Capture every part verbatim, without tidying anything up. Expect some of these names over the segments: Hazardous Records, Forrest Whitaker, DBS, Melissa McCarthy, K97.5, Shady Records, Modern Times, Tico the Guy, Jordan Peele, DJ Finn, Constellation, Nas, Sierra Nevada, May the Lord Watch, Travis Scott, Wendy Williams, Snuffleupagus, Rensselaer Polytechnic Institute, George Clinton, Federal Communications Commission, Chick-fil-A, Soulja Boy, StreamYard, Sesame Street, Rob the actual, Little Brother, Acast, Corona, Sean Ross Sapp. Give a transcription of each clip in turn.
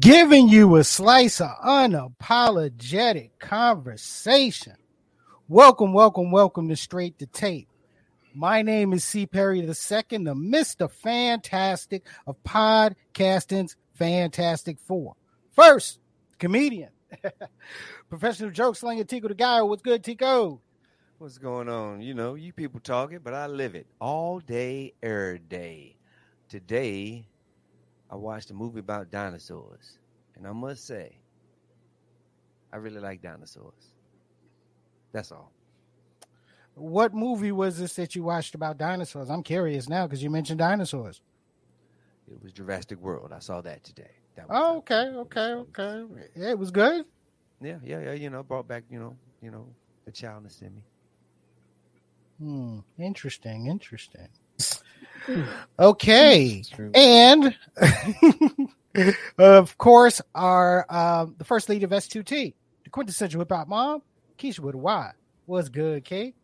Giving you a slice of unapologetic conversation. Welcome, welcome, welcome to Straight to Tape. My name is C. Perry the Second, the Mister Fantastic of podcasting's Fantastic Four. First, comedian, professional joke slinger Tico the Guy. What's good, Tico? What's going on? You know, you people talk it, but I live it all day, every day. Today, I watched a movie about dinosaurs, and I must say, I really like dinosaurs. That's all. What movie was this that you watched about dinosaurs? I'm curious now because you mentioned dinosaurs. It was Jurassic World. I saw that today. That was oh, okay, okay, okay. Yeah, it was good. Yeah, yeah, yeah. You know, brought back, you know, you know, the childness in me. Hmm. Interesting. Interesting. Okay, and of course, our uh, the first lady of S two T, the quintessential hip hop mom, Keisha with Y. What's good, Kate?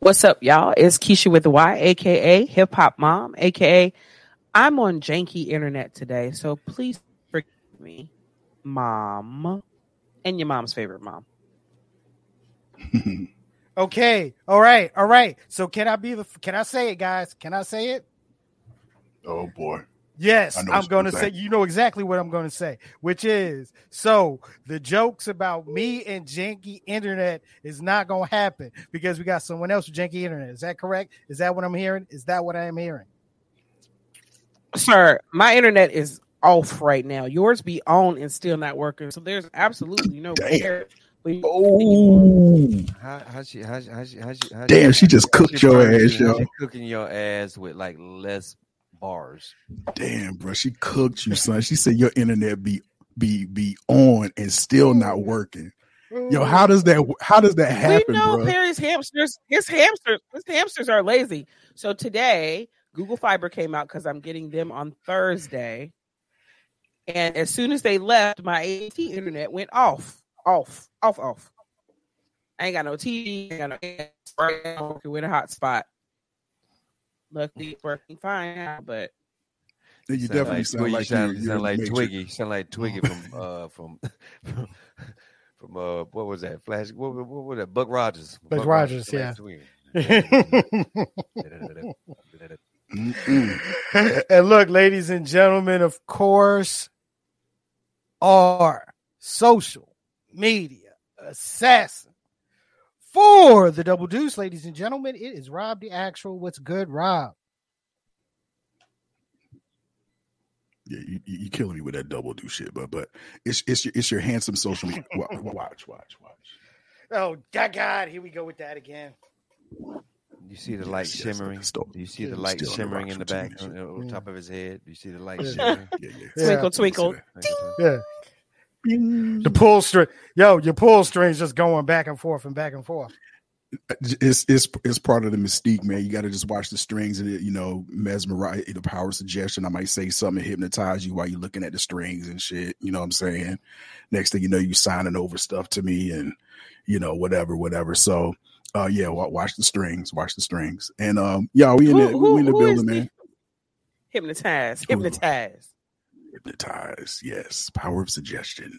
What's up, y'all? It's Keisha with Y, aka Hip Hop Mom, aka I'm on janky internet today, so please forgive me, Mom, and your mom's favorite mom. Okay. All right. All right. So can I be the, can I say it, guys? Can I say it? Oh boy. Yes. I'm going to say, you know exactly what I'm going to say, which is, so the jokes about me and janky internet is not going to happen because we got someone else with janky internet. Is that correct? Is that what I'm hearing? Is that what I am hearing? Sir, my internet is off right now. Yours be on and still not working. So there's absolutely no care. Oh, how, how she, how she, how she, how she, how damn, she just cooked she, your ass, she, yo. She cooking your ass with like less bars. Damn, bro, she cooked you, son. She said your internet be be be on and still not working. Yo, how does that? How does that happen? We know, bro? Perry's hamsters. His hamsters. His hamsters are lazy. So today, Google Fiber came out because I'm getting them on Thursday, and as soon as they left, my A T internet went off. Off, off, off. I ain't got no T V. I ain't got no right now working with a hotspot. Luckily, it's working fine now, but you sound definitely like, sound, like sound, you, sound, like Twiggy, sound like Twiggy. Sound like Twiggy from uh from from, from uh what was that? Flash? What, what, what was that? Buck Rogers. Buck, Buck Rogers, Rogers, yeah. And look, ladies and gentlemen, of course, our social media assassin for the Double Deuce, ladies and gentlemen. It is Rob the Actual. What's good, Rob? Yeah, you you killing me with that Double Deuce shit, but but it's it's your it's your handsome social media. Watch, watch, watch, watch. Oh God, here we go with that again. You see the light yes, shimmering. Yes, Do you see yeah, the light shimmering the in the back on, on top of his head? Do you see the light yeah. shimmering? Yeah, yeah. yeah. Twinkle, twinkle. Yeah. The pull string, yo, your pull string is just going back and forth and back and forth. It's it's it's part of the mystique, man. You got to just watch the strings and it, you know, mesmerize the power of suggestion. I might say something to hypnotize you while you're looking at the strings and shit. You know what I'm saying? Next thing you know, you signing over stuff to me and you know whatever, whatever. So, uh, yeah, watch the strings, watch the strings, and um, yeah, we in the who, who, we in the building, man. Hypnotize, hypnotize. Hypnotized, yes, power of suggestion.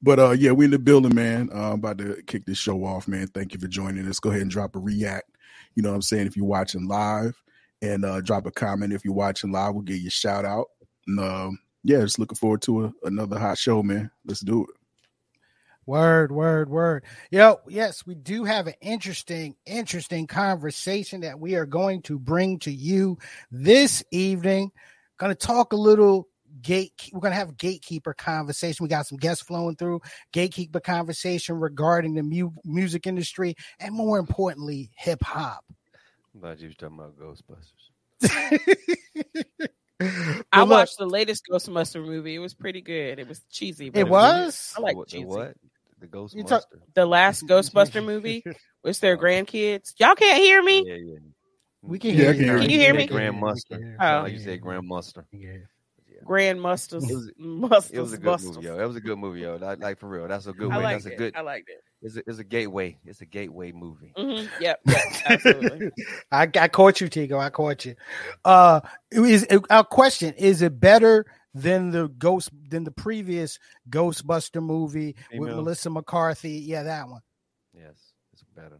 But uh yeah, we're in the building, man. Uh, I'm about to kick this show off, man. Thank you for joining us. Go ahead and drop a react, you know what I'm saying, if you're watching live, and uh drop a comment if you're watching live. We'll give you a shout out. And um yeah, just looking forward to a, another hot show, man. Let's do it. Word, word, word. Yo, yes, we do have an interesting, interesting conversation that we are going to bring to you this evening. Gonna talk a little gate. We're gonna have gatekeeper conversation. We got some guests flowing through. Gatekeeper conversation regarding the mu- music industry and more importantly, hip hop. I'm glad you were talking about Ghostbusters. I look, watched the latest Ghostbuster movie. It was pretty good. It was cheesy. But it was. I like cheesy. What? The Ghostbuster. Talk- the last Ghostbuster movie with their grandkids. Y'all can't hear me. Yeah, yeah. We can hear yeah, you. Can, can you hear me? Grandmaster. Oh. Like you said, Grandmaster. Yeah. Yeah. Grandmaster. It was, it was a good Musters. movie, yo. It was a good movie, yo. Like, like for real, that's a good. I way. That's it. a good. I liked it. It's a, it's a gateway. It's a gateway movie. Mm-hmm. Yep. yep. Absolutely. I, I caught you, Tico. I caught you. Uh, is our question? Is it better than the ghost than the previous Ghostbuster movie hey, with Mil. Melissa McCarthy? Yeah, that one. Yes, it's better.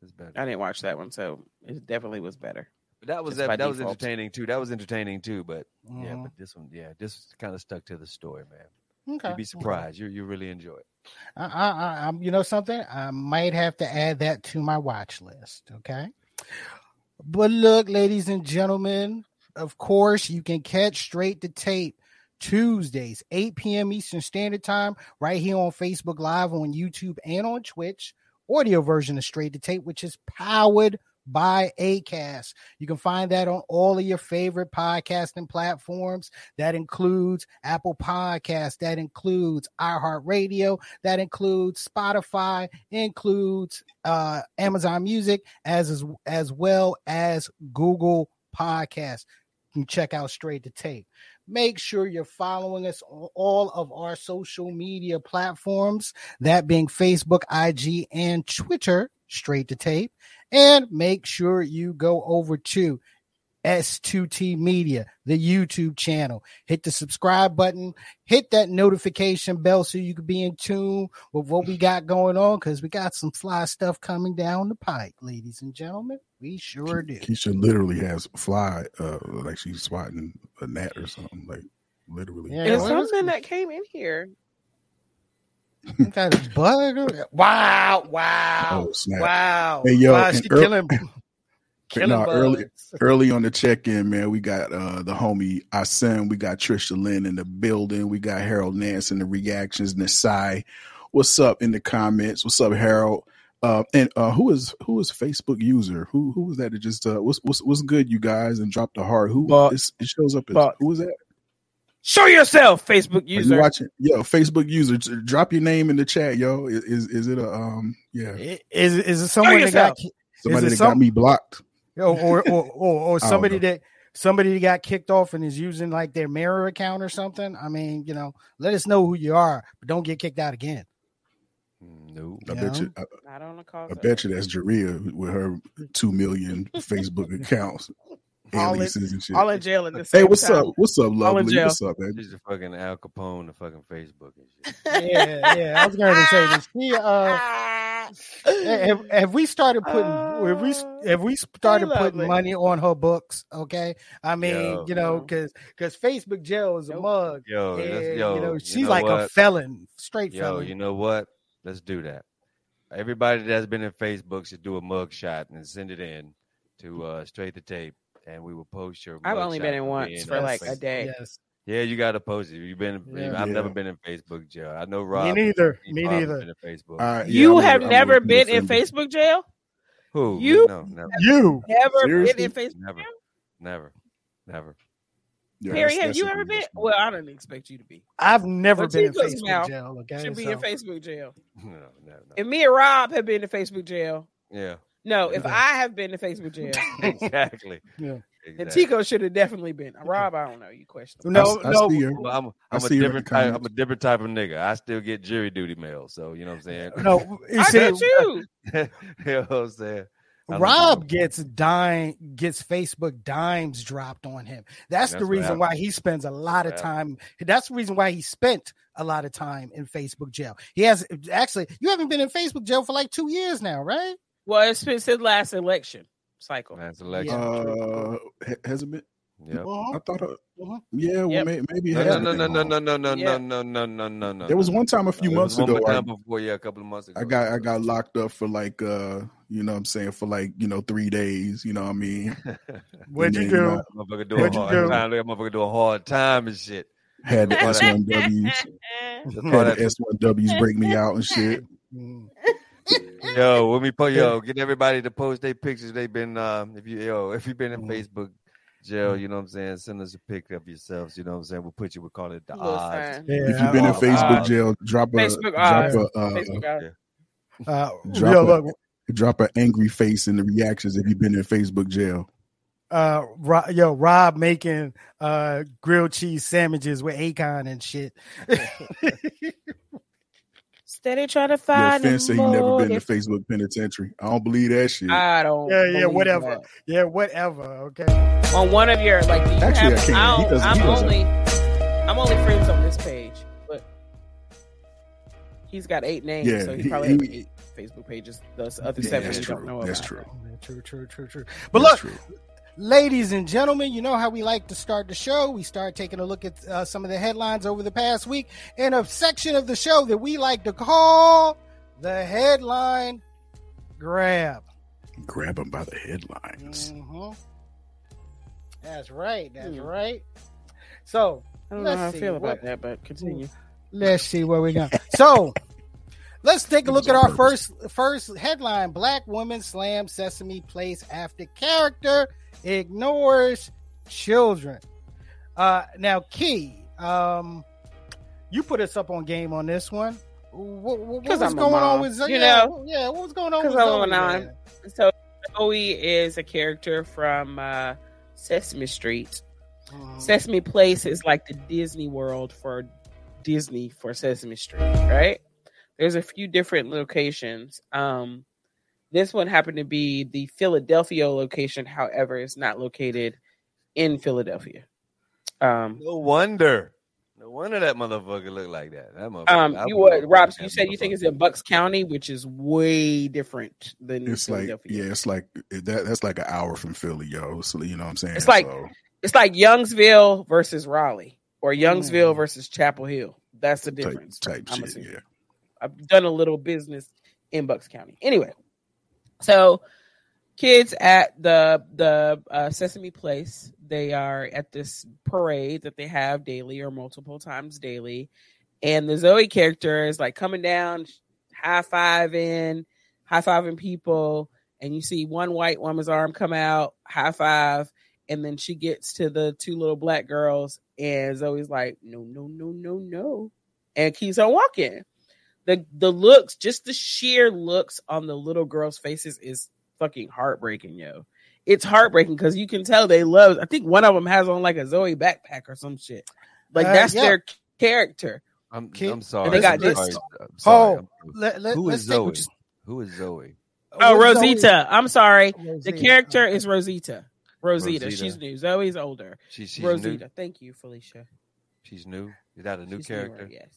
It's better. I didn't watch that one, so it definitely was better. But that was that, that was entertaining too. That was entertaining too. But mm-hmm. yeah, but this one, yeah, this kind of stuck to the story, man. Okay. You'd be surprised. Okay. You you really enjoy it. I, I, I, you know something? I might have to add that to my watch list. Okay. But look, ladies and gentlemen, of course, you can catch Straight to Tape Tuesdays, eight p.m. Eastern Standard Time, right here on Facebook Live, on YouTube, and on Twitch. Audio version of Straight to Tape, which is powered by Acast. You can find that on all of your favorite podcasting platforms. That includes Apple Podcasts, that includes iHeartRadio, that includes Spotify, includes uh, Amazon Music, as as well as Google Podcasts. You can check out Straight to Tape. Make sure you're following us on all of our social media platforms, that being Facebook, I G, and Twitter, Straight to Tape. And make sure you go over to S two T Media, the YouTube channel. Hit the subscribe button. Hit that notification bell so you can be in tune with what we got going on, because we got some fly stuff coming down the pike, ladies and gentlemen. We sure do. Keisha literally has fly, uh, like she's swatting a gnat or something, like literally. Yeah, it's something that came in here. That bug. Wow! Wow! Oh, wow! Hey, yo, wow, she's early, killing. killing no, early, early on the check-in, man, we got uh, the homie Asim. We got Trisha Lynn in the building. We got Harold Nance in the reactions. Nasai, what's up in the comments? What's up, Harold? Uh, and uh, who is who is Facebook user? Who who was that? That just uh, what's what's what's good, you guys? And drop the heart. Who but, it shows up as but, who is that? Show yourself, Facebook user. Are you watching? Yo, Facebook user, drop your name in the chat, yo. Is is, is it a um? Yeah. It, is is it someone that got somebody that some, got me blocked? Yo, or or or, or somebody that somebody that got kicked off and is using like their mirror account or something. I mean, you know, let us know who you are, but don't get kicked out again. No, I bet you. I, Not on the call I bet you that's Jaria with her two million Facebook accounts, aliases in, and shit. All in jail at the same Hey, what's time. up? What's up, lovely? What's up, man? She's the fucking Al Capone, the fucking Facebook and shit. Yeah, yeah. I was going to say this. She, uh, have, have we started putting? Have we? Have we started putting money on her books? Okay, I mean, yo, you know, because because Facebook jail is a yo, mug. Yo, and, yo, you know, she's you know like what? a felon, straight yo, felon. Yo, you know what? Let's do that. Everybody that's been in Facebook should do a mug shot and send it in to uh, Straight to Tape, and we will post your. I've only been in once for like a day. Yes. Yeah, you got to post it. You've been. Yeah. I've yeah. never been in Facebook jail. I know Rob. Me neither. Me neither. Been in Facebook. Uh, yeah, you I'm have gonna, never been in Facebook jail. Who? You? No, never. You never Seriously? been in Facebook never. jail? Never. Never. Yeah, Perry, have you ever been? Well, I didn't expect you to be. I've never but been in Facebook now, jail. Okay, should be so. in Facebook jail. No, no, no. And me and Rob have been in Facebook jail. Yeah. No, if yeah. I have been in Facebook jail. Exactly. Yeah. Exactly. And Tico should have definitely been. Rob, I don't know. You question. No, I, no. I I'm, I'm I a different type. I'm a different type of nigga. I still get jury duty mail. So you know what I'm saying. No, I get you. You know what I'm saying. Rob gets dime gets Facebook dimes dropped on him. That's, that's the reason why he spends a lot of time. That's the reason why he spent a lot of time in Facebook jail. He has actually. You haven't been in Facebook jail for like two years now, right? Well, it's been since last election cycle. Last election. Uh, has it been? Yeah, well, I thought. I, Uh-huh. Yeah, yep. well, maybe. No, no, no, no, no, no, no, yeah. no, no, no, no, no. There was one time a few months ago. One time I, before, yeah, a couple of months ago. I got I got locked up for like, uh, you know what I'm saying, for like, you know, three days. You know what I mean? What'd you do? I'm motherfucker do a hard time. I'm motherfucker do a hard time and shit. Had the S one Ws. Had the S one Ws break me out and shit. Yo, let me put yo get everybody to post their pictures. They've been um, if you yo if you've been in Facebook. Jail, you know what I'm saying? Send us a pic of yourselves, you know what I'm saying? We'll put you, we'll call it the odds. Yeah, if you've been in Facebook odds. Jail, drop a Facebook drop a, uh, Facebook uh, uh, drop, yo, look, a drop an angry face in the reactions if you've been in Facebook jail. Uh, Rob, yo, Rob making uh grilled cheese sandwiches with Akon and shit. Steady trying to find. Yo, Finn said he never been to Facebook penitentiary. I don't believe that shit. I don't. Yeah, yeah, whatever. That. Yeah, whatever. Okay. On one of your like, do you actually, have, I can't. I'm only, I'm only friends on this page, but he's got eight names, yeah, so he, he probably he, has eight he, Facebook pages. Those other yeah, seven you don't know about. That's true. True. True. True. True. But that's look. True. Ladies and gentlemen, you know how we like to start the show. We start taking a look at uh, some of the headlines over the past week in a section of the show that we like to call the headline grab. Grab them by the headlines. Mm-hmm. That's right. That's mm. right. So I don't let's know how see I feel what, about that, but continue. Let's see where we go. So let's take a look at our purpose. first first headline. Black woman slams Sesame Place after character ignores children. Uh, now, Key, um, you put us up on game on this one. What, what, what was going on with Zoe? You know, yeah, what was going on with Zoe? So, Zoe is a character from uh, Sesame Street. Um, Sesame Place is like the Disney World for Disney for Sesame Street, right? There's a few different locations. Um, This one happened to be the Philadelphia location. However, it's not located in Philadelphia. Um, no wonder. No wonder that motherfucker looked like that. That motherfucker. Um, you what, Rob, you said you think it's in Bucks County, which is way different than it's Philadelphia. Like, yeah, it's like that. That's like an hour from Philly, yo. So you know what I'm saying? It's like so. It's like Youngsville versus Raleigh, or Youngsville mm. versus Chapel Hill. That's the difference. Type, type shit, yeah. I've done a little business in Bucks County. Anyway. So, kids at the the uh, Sesame Place, they are at this parade that they have daily or multiple times daily, and the Zoe character is like coming down, high fiving, high fiving people, and you see one white woman's arm come out, high five, and then she gets to the two little black girls, and Zoe's like, no, no, no, no, no, and keeps on walking. The the looks, just the sheer looks on the little girls' faces is fucking heartbreaking, yo. It's heartbreaking because you can tell they love. I think one of them has on like a Zoe backpack or some shit. Like uh, that's yeah. their character. I'm, I'm sorry. And they got this. Sorry. I'm sorry. Oh, let, let, who is Zoe? Think, just... Who is Zoe? Oh, Rosita. I'm sorry. Rosita. The character is Rosita. Rosita. Rosita. She's new. Zoe's older. She, she's Rosita. New. Thank you, Felicia. She's new. Is that a new she's character? Newer, yes.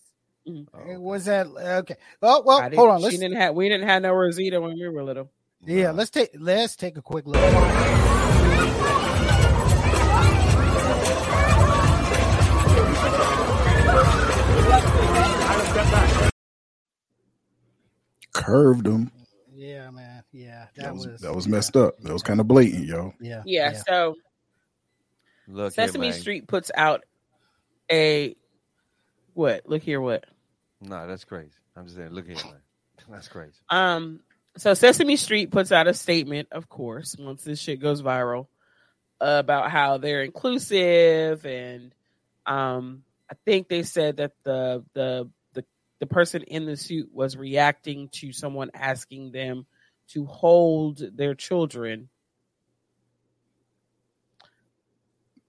Mm-hmm. It was that okay? Oh well, hold on. Let's, didn't have, we didn't have no Rosita when we were little. Yeah, let's take let's take a quick look. Curved him. Yeah, man. Yeah, that, that was, was that was messed yeah, up. That was kind of blatant, yo. Yeah. Yeah. yeah. So, look, Sesame here, Street puts out a what? Look here, what? No, nah, that's crazy. I'm just saying, look here, man. That's crazy. Um, so Sesame Street puts out a statement, of course, once this shit goes viral, uh, about how they're inclusive, and um, I think they said that the the the the person in the suit was reacting to someone asking them to hold their children.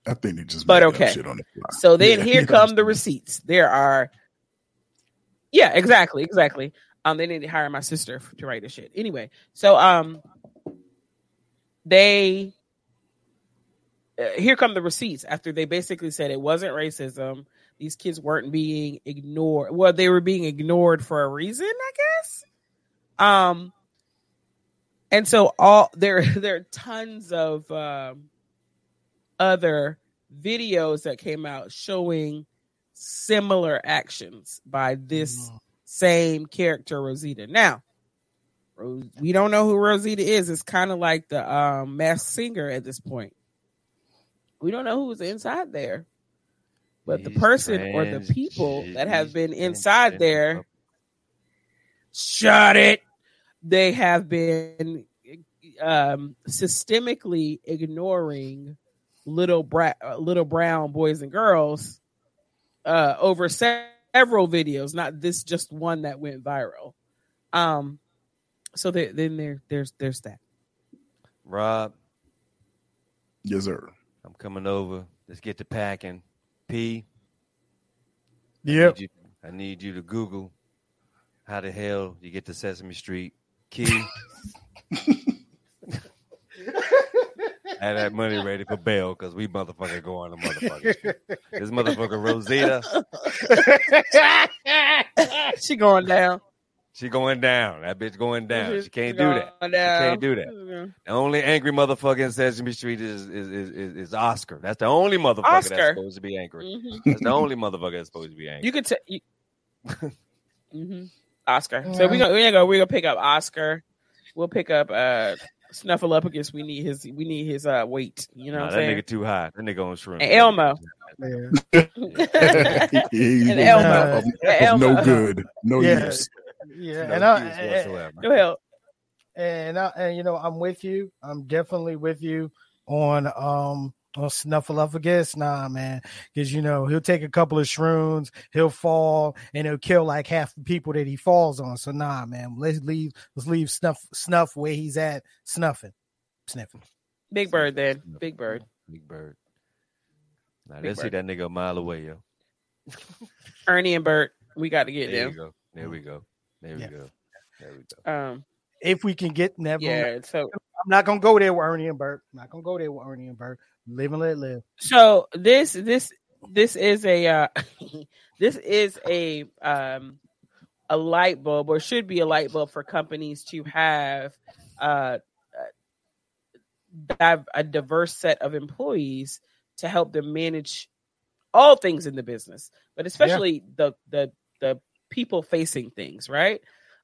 I think they just but okay. Shit on the fly. So then yeah, here come the receipts. There are, yeah, exactly, exactly. Um, they need to hire my sister to write this shit. Anyway, so um, they uh, here come the receipts after they basically said it wasn't racism. These kids weren't being ignored. Well, they were being ignored for a reason, I guess. Um, and so all there there are tons of. Um, other videos that came out showing similar actions by this oh. same character, Rosita. Now, we don't know who Rosita is. It's kind of like the um, Masked Singer at this point. We don't know who's inside there. But the person or the people that have been inside there, shut it. They have been um, systemically ignoring little bra- little brown boys and girls uh, over several videos. Not this, just one that went viral. Um, so they, then there, there's there's that. Rob, yes sir. I'm coming over. Let's get to packing. P, yep. I need, you, I need you to Google how the hell you get to Sesame Street. Key, had that money ready for bail because we motherfucker go on the motherfucker. This motherfucker Rosita, she going down. She going down. That bitch going down. She can't do that. She can't do that. The only angry motherfucker in Sesame Street is is is, is Oscar. That's the only motherfucker Oscar. that's supposed to be angry. Mm-hmm. That's the only motherfucker that's supposed to be angry. You could tell. You- mm-hmm. Oscar. Yeah. So we gonna we gonna we gonna pick up Oscar. We'll pick up uh, Snuffleupagus. We need his we need his uh, weight. You know nah, what I'm that saying? Nigga too high. That nigga on shrimp. And Elmo. Yeah. he, and Elmo. Uh, Elmo. No good. No yeah. use. Yeah, no and I and, go ahead. And I and you know I'm with you. I'm definitely with you on um on Snuffleupagus. Nah, man, because you know he'll take a couple of shrooms, he'll fall, and he'll kill like half the people that he falls on. So nah, man, let's leave. Let's leave snuff snuff where he's at, snuffing, sniffing. Big Bird, then Big Bird, Big Bird. Now let's see that nigga a mile away, yo. Ernie and Bert, we got to get there. There you go. There we go. There we yeah. go. There we go. Um, if we can get never. Yeah, so I'm not gonna go there with Ernie and Bert. I'm not gonna go there with Ernie and Bert. Live and let live. So this this this is a uh, this is a um a light bulb, or should be a light bulb for companies to have uh a diverse set of employees to help them manage all things in the business, but especially yeah. the the the. people facing things, right?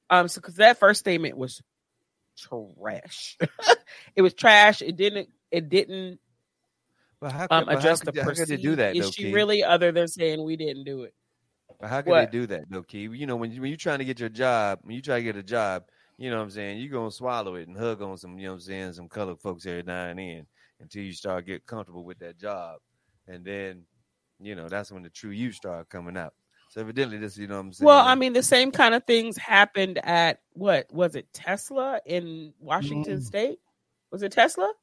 Um, so because that first statement was trash. It was trash. It didn't. It didn't. But how could, um, address but how could, the perceived how could they do that, though, issue Key? Really, other than saying we didn't do it. But how could what? they do that, though, Key? You know, when you, when you're trying to get your job, when you try to get a job, you know what I'm saying, you're gonna swallow it and hug on some, you know what I'm saying, some colored folks every now and then until you start get comfortable with that job, and then, you know, that's when the true you start coming out. So evidently, this, you know what I'm saying? Well, I mean, the same kind of things happened at, what, was it Tesla in Washington mm. State? Was it Tesla?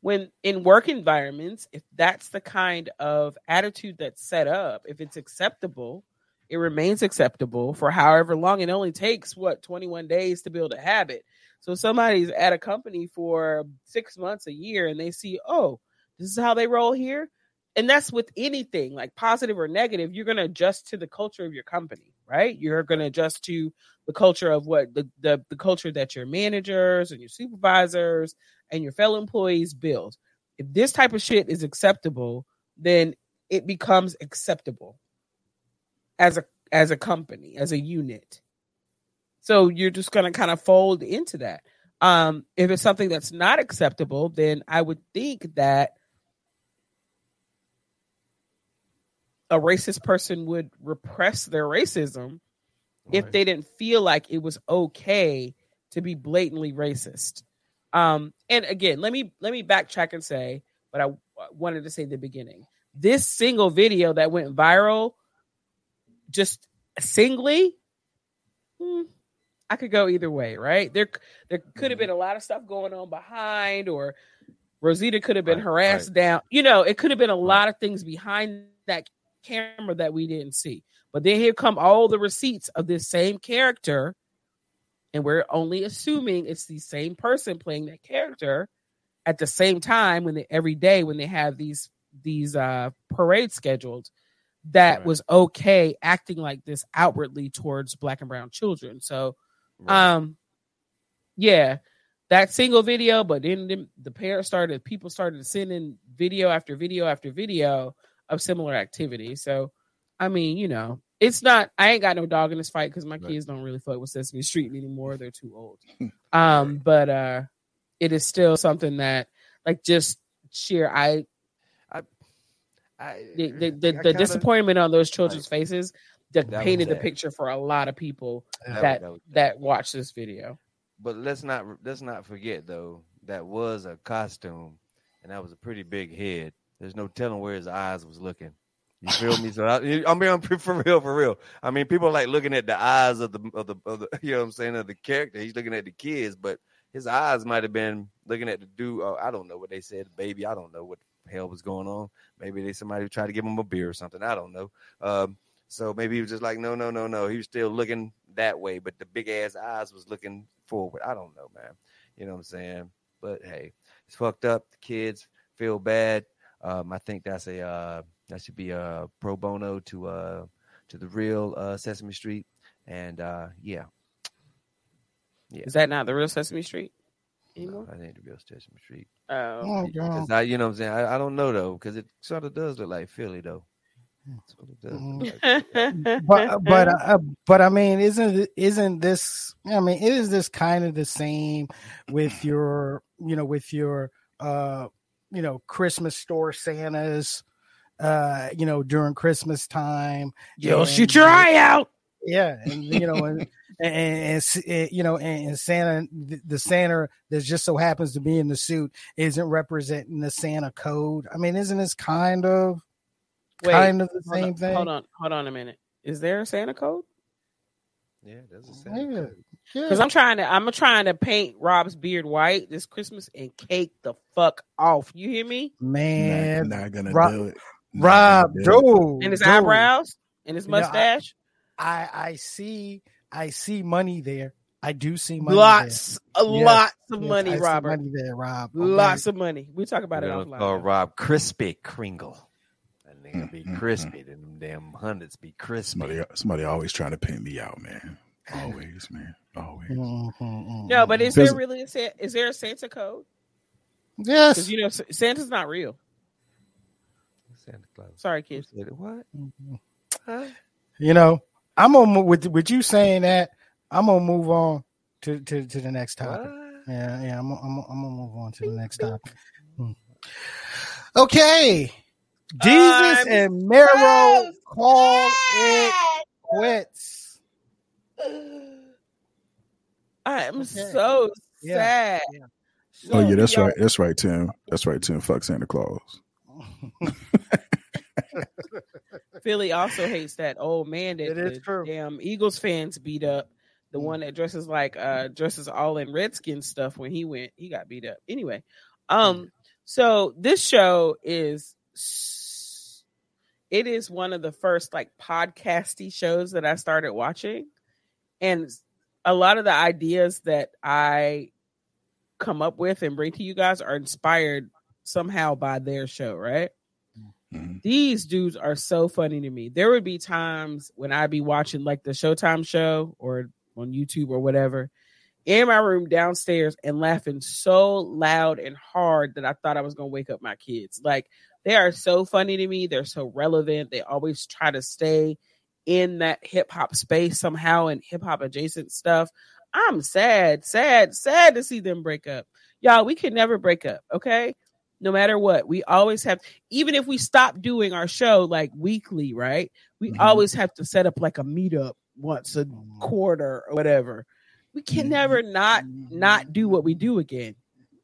When in work environments, if that's the kind of attitude that's set up, if it's acceptable, it remains acceptable for however long. It only takes, what, twenty-one days to build a habit. So if somebody's at a company for six months, a year, and they see, oh, this is how they roll here. And that's with anything, like positive or negative, you're going to adjust to the culture of your company, right? You're going to adjust to the culture of what the, the the culture that your managers and your supervisors and your fellow employees build. If this type of shit is acceptable, then it becomes acceptable as a as a company, as a unit. So you're just going to kind of fold into that. Um, if it's something that's not acceptable, then I would think that a racist person would repress their racism right. if they didn't feel like it was okay to be blatantly racist. Um, and again, let me let me backtrack and say, but I wanted to say at the beginning, this single video that went viral, just singly, hmm, I could go either way, right? There, there could have been a lot of stuff going on behind, or Rosita could have been right, harassed right. down. You know, it could have been a right. lot of things behind that camera that we didn't see. But then here come all the receipts of this same character, and we're only assuming it's the same person playing that character at the same time when they, every day when they have these these uh parades scheduled, that right. was okay acting like this outwardly towards black and brown children. So right. um yeah that single video, but then the pair started, people started sending video after video after video of similar activity. So, I mean, you know, it's not, I ain't got no dog in this fight because my right. kids don't really fuck with Sesame Street anymore. They're too old. um, but uh, it is still something that, like, just sheer, I, I, I the, the, the, I kinda, the disappointment on those children's like, faces that, that painted the picture for a lot of people that that, that, that watched this video. But let's not let's not forget though, that was a costume, and that was a pretty big head. There's no telling where his eyes was looking. You feel me? So I, I mean, I'm for real, for real. I mean, people are like looking at the eyes of the of the of the. You know what I'm saying? Of the character, he's looking at the kids, but his eyes might have been looking at the dude. Uh, I don't know what they said, baby. I don't know what the hell was going on. Maybe they somebody tried to give him a beer or something. I don't know. Um, so maybe he was just like, no, no, no, no. He was still looking that way, but the big ass eyes was looking forward. I don't know, man. You know what I'm saying? But hey, it's fucked up. The kids feel bad. Um, I think that's a uh, that should be a pro bono to uh to the real uh, Sesame Street. And uh, yeah, yeah. Is that not the real Sesame Street anymore? No, I think the real Sesame Street. Oh, oh I, you know what I'm saying? I, I don't know though, because it sort of does look like Philly though. That's what it does like. but but uh, but I mean, isn't isn't this? I mean, is this kind of the same with your you know with your uh you know Christmas store Santas uh you know during Christmas time? You'll and, shoot your eye out. Yeah, and you know and, and, and, and you know and, and Santa the, the Santa that just so happens to be in the suit isn't representing the Santa code. I mean, isn't this kind of Wait, kind of the same on, thing. Hold on, hold on a minute. Is there a Santa code? Yeah, there's a Santa yeah, code. Because yeah. I'm trying to, I'm trying to paint Rob's beard white this Christmas and cake the fuck off. You hear me, man? Not, not gonna Rob, do it, not Rob. Do dude, it. And his dude. eyebrows and his mustache. You know, I, I, I see, I see money there. I do see money. Lots, there. Yes, lots of yes, money, I Robert. Money there, Rob. Okay. Lots of money. We talk about We're it offline. Oh, Rob, Krispy Kringle. They're be crispy. Mm-hmm. Them damn hundreds be crispy. Somebody, somebody always trying to paint me out, man. Always, man. Always. Mm-hmm, mm-hmm. No, but is there really a Santa, is there a Santa code? Yes. Because you know Santa's not real. Santa Claus. Sorry, kids. What? Mm-hmm. Huh? You know, I'm gonna move with with you saying that. I'm gonna move on to, to, to the next topic. What? Yeah, yeah. I'm, I'm I'm gonna move on to the next topic. Okay. Desus um, and Mero oh, call it quits. I am okay. so yeah. sad. So oh yeah, that's right. That's right, Tim. That's right, Tim. Fuck Santa Claus. Philly also hates that old man that the damn Eagles fans beat up. The one that dresses like uh, dresses all in Redskin stuff. When he went, he got beat up. Anyway, um, so this show is. It is one of the first like podcasty shows that I started watching, and a lot of the ideas that I come up with and bring to you guys are inspired somehow by their show, right? Mm-hmm. These dudes are so funny to me. There would be times when I'd be watching like the Showtime show or on YouTube or whatever in my room downstairs and laughing so loud and hard that I thought I was going to wake up my kids. Like, they are so funny to me. They're so relevant. They always try to stay in that hip hop space somehow and hip hop adjacent stuff. I'm sad, sad, sad to see them break up. Y'all, we can never break up, okay? No matter what. We always have, even if we stop doing our show like weekly, right? We mm-hmm. always have to set up like a meetup once a quarter or whatever. We can mm-hmm. never not not do what we do again.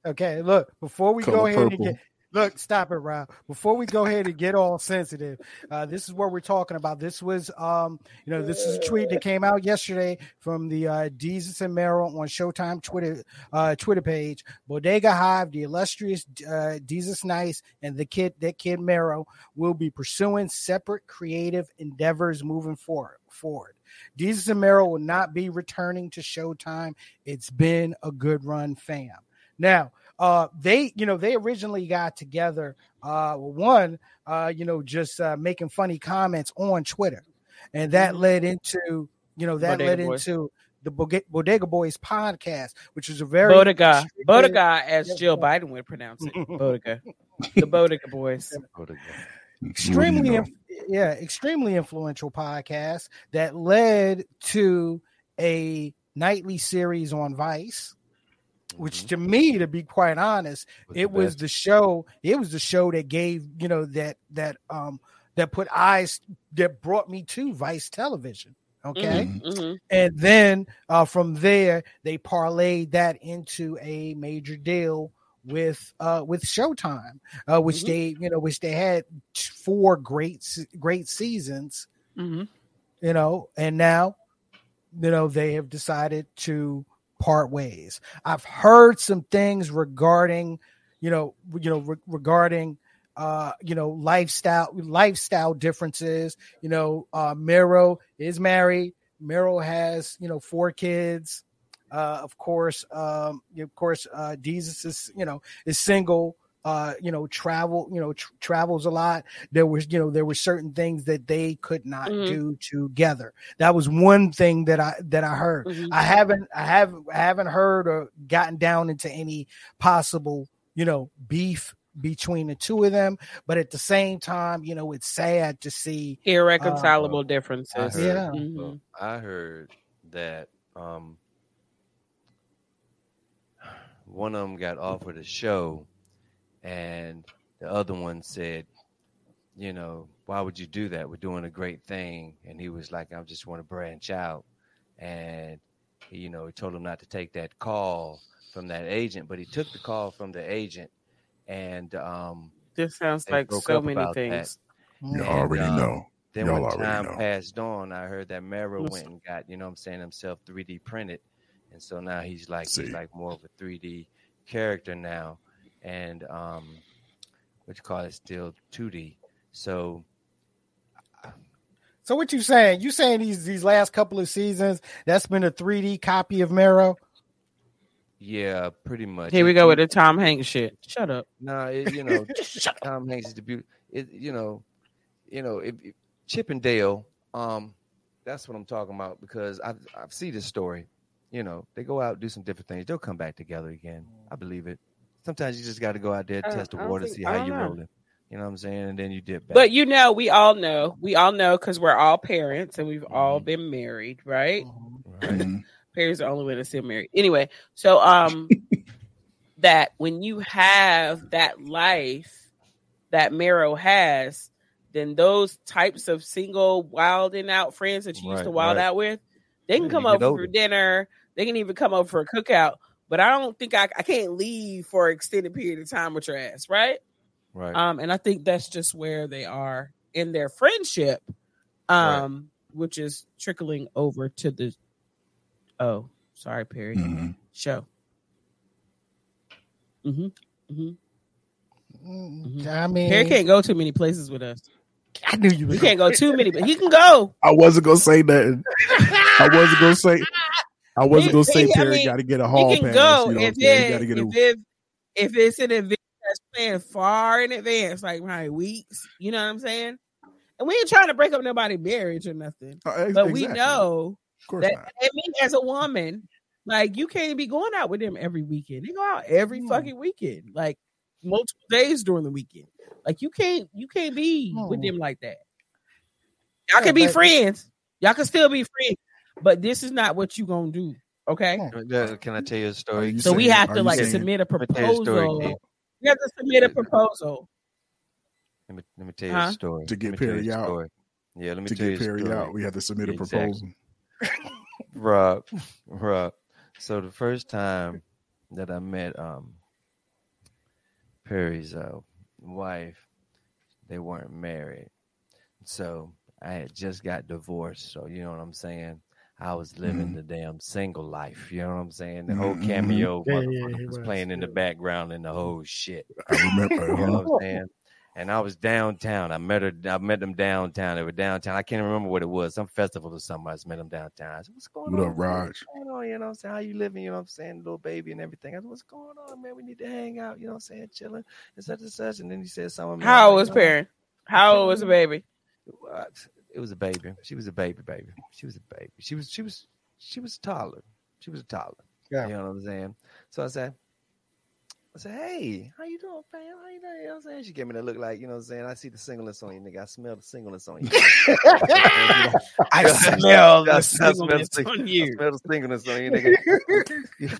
Okay, look, before we Color go ahead and get... Look, stop it, Rob. Before we go ahead and get all sensitive, uh, this is what we're talking about. This was, um, you know, this is a tweet that came out yesterday from the uh, Desus and Mero on Showtime Twitter uh, Twitter page. Bodega Hive, the illustrious uh, Desus Nice, and the kid, that kid Mero, will be pursuing separate creative endeavors moving forward. forward. Desus and Mero will not be returning to Showtime. It's been a good run, fam. Now, Uh, they, you know, they originally got together, uh, one, uh, you know, just uh, making funny comments on Twitter, and that led into, you know, that Bodega led Boys. into the Bodega Boys podcast, which is a very Bodega, Bodega, as Jill Biden would pronounce it, Bodega, the Bodega Boys, Bodega. extremely, yeah, extremely influential podcast that led to a nightly series on Vice, which to me, to be quite honest, it was the show. It was the show that gave, you know, that that um that put eyes that brought me to Vice Television. Okay, mm-hmm, mm-hmm. And then uh, from there they parlayed that into a major deal with uh, with Showtime, uh, which mm-hmm. they you know which they had four great great seasons, mm-hmm. you know, and now you know they have decided to part ways. I've heard some things regarding you know you know re- regarding. Uh, you know, lifestyle lifestyle differences. You know, uh, Mero is married. Mero has you know four kids. Uh, of course, um, of course, uh, Desus is you know is single. Uh, you know, travel. You know, tr- travels a lot. There was you know there were certain things that they could not mm-hmm. do together. That was one thing that I that I heard. Mm-hmm. I haven't I haven't I haven't heard or gotten down into any possible you know beef between the two of them, but at the same time, you know, it's sad to see irreconcilable uh, differences. I heard, yeah, mm-hmm. I heard that um, one of them got offered a show, and the other one said, "You know, why would you do that? We're doing a great thing." And he was like, "I just want to branch out," and you know, he told him not to take that call from that agent, but he took the call from the agent. And um, this sounds like so many things. You and, already um, know. Then Y'all when time know. passed on, I heard that Mero went and got, you know what I'm saying, himself three D printed. And so now he's like See. he's like more of a three D character now. And um, which call it still two D. So So what you saying? You saying these these last couple of seasons that's been a three D copy of Mero? Yeah, pretty much. Here we go with the Tom Hanks shit. Shut up. No, nah, you know, Tom Hanks is the beauty. It, you know, you know, it, it, Chip and Dale. Um, that's what I'm talking about because I I see this story. You know, they go out do some different things. They'll come back together again. I believe it. Sometimes you just got to go out there, uh, test the water, think, see how you rolling. You know what I'm saying? And then you dip back. But you know, we all know, we all know because we're all parents and we've mm-hmm. all been married, right? Right. Parents are the only way to still married. Anyway, so um, that when you have that life that Mero has, then those types of single, wilding out friends that you right, used to wild right. out with, they can and come over for dinner. They can even come over for a cookout. But I don't think I, I can't leave for an extended period of time with your ass, right? Right. Um, and I think that's just where they are in their friendship, um, right. which is trickling over to the Oh, sorry, Perry. Mm-hmm. Show. Mm-hmm. Mm-hmm. Mm-hmm. I mean, Perry can't go too many places with us. I knew you. He can't go too many, but he can go. I wasn't gonna say nothing. I wasn't gonna say. I wasn't gonna say Perry I mean, got to get a hall pass. He can pass, go you know, if, it, get if, a... if if it's an event that's planned far in advance, like probably weeks. You know what I'm saying? And we ain't trying to break up nobody's marriage or nothing, uh, exactly. but we know. That, I mean, as a woman, like you can't be going out with them every weekend. They go out every mm. fucking weekend, like multiple days during the weekend. Like you can't, you can't be mm. with them like that. Y'all yeah, can be friends. Y'all can still be friends, but this is not what you gonna do. Okay? Can I tell you a story? So saying, we have to like saying, submit a proposal. A we have to submit a proposal. Let me let me tell you huh? a story to get Perry out. Story. Yeah, let me to tell get you Perry story. out. We have to submit a exactly. proposal. Rob, Rob. So the first time that I met um, Perry's uh, wife, they weren't married. So I had just got divorced. So you know what I'm saying? I was living mm-hmm. the damn single life. You know what I'm saying? The whole cameo mm-hmm. yeah, yeah, was, was playing in the background and the whole shit. I remember. You know what I'm saying? And I was downtown. I met her. I met them downtown. They were downtown. I can't remember what it was. Some festival or something. I just met them downtown. I said, what's going what on? Up, Raj? What's going on? You know what I'm saying? How you living? You know what I'm saying? Little baby and everything. I said, what's going on, man? We need to hang out. You know what I'm saying? Chilling and such and such. And then he said something. How old was Perry? How old was the baby? It was a baby. She was a baby, baby. She was a baby. She was, she was, she was a toddler. She was a toddler. Yeah. You know what I'm saying? So I said, I said, hey, how you doing, fam? How you doing? You know what I'm saying? She gave me that look like, you know what I'm saying? I see the singleness on you, nigga. I smell the singleness on you. I smell the singleness on you. I smell the singleness on you, nigga.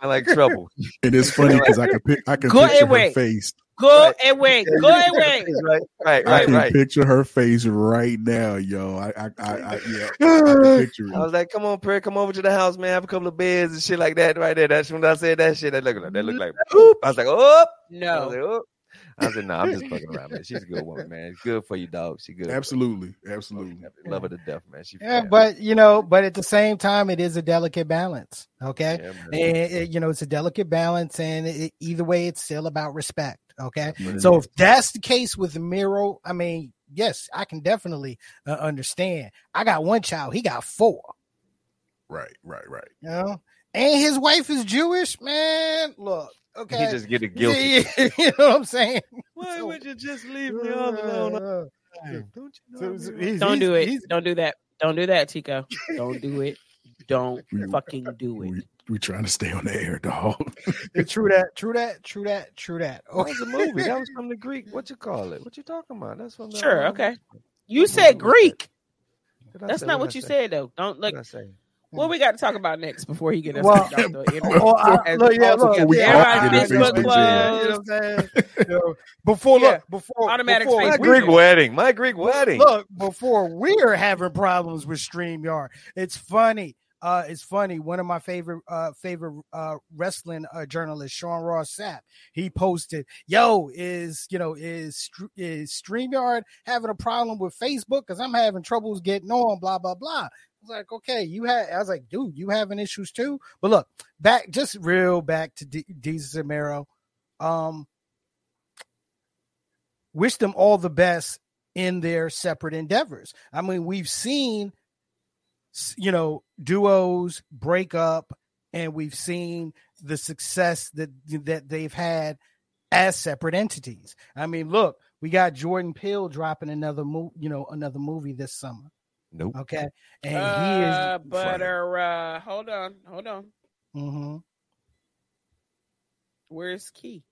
I like trouble. It is funny because I can pick, I can Go picture away. her face. Go right. away. Go away. Right, right, right. I can right. picture her face right now, yo. I, I, I, I yeah. I can picture it. I was like, "Come on, prayer, come over to the house, man. Have a couple of beds and shit like that, right there." That's when I said that shit. That looked like that looked like. Oop. I was like, "Oh no." I said, "No, nah, I'm just fucking around, man. She's a good woman, man. Good for you, dog. She good." Absolutely, absolutely. Love her to death, man. She yeah, family. But you know, but at the same time, it is a delicate balance, okay? Yeah, and it, you know, it's a delicate balance, and it, either way, it's still about respect, okay? So if that's the case with Mero, I mean, yes, I can definitely uh, understand. I got one child; he got four. Right, right, right. You know, and his wife is Jewish, man. Look. Okay. He just get it guilty. Yeah, you know what I'm saying? Why would you just leave me all alone? Don't you know? So, he's, don't he's, do it. He's, don't do that. Don't do that, Tico. Don't do it. Don't we, fucking do it. We, we trying to stay on the air, dog. True that. True that. True that. True that. Oh, that was a movie. That was from the Greek. What you call it? What you talking about? That's from. The sure. Movie. Okay. You said Greek. That's not what, what you said though. Don't look. What we got to talk about next before he gets well, us well, I, look, yeah, look, we yeah, get Facebook Facebook was, you know, before yeah. look before automatic before, my Greek wedding, my Greek wedding. Look, before we're having problems with StreamYard, it's funny. Uh, it's funny. One of my favorite uh, favorite uh, wrestling uh, journalists, Sean Ross Sapp, he posted, "Yo, is you know is is StreamYard having a problem with Facebook? Because I'm having troubles getting on." Blah blah blah. I was like, okay, you had. I was like, dude, you having issues too. But look, back just real back to D- Desus and Mero. Um, wish them all the best in their separate endeavors. I mean, we've seen, you know, duos break up, and we've seen the success that that they've had as separate entities. I mean, look, we got Jordan Peele dropping another mo- you know, another movie this summer. Nope. Okay. And uh, he is but uh, hold on, hold on. Mm-hmm. Where's Key?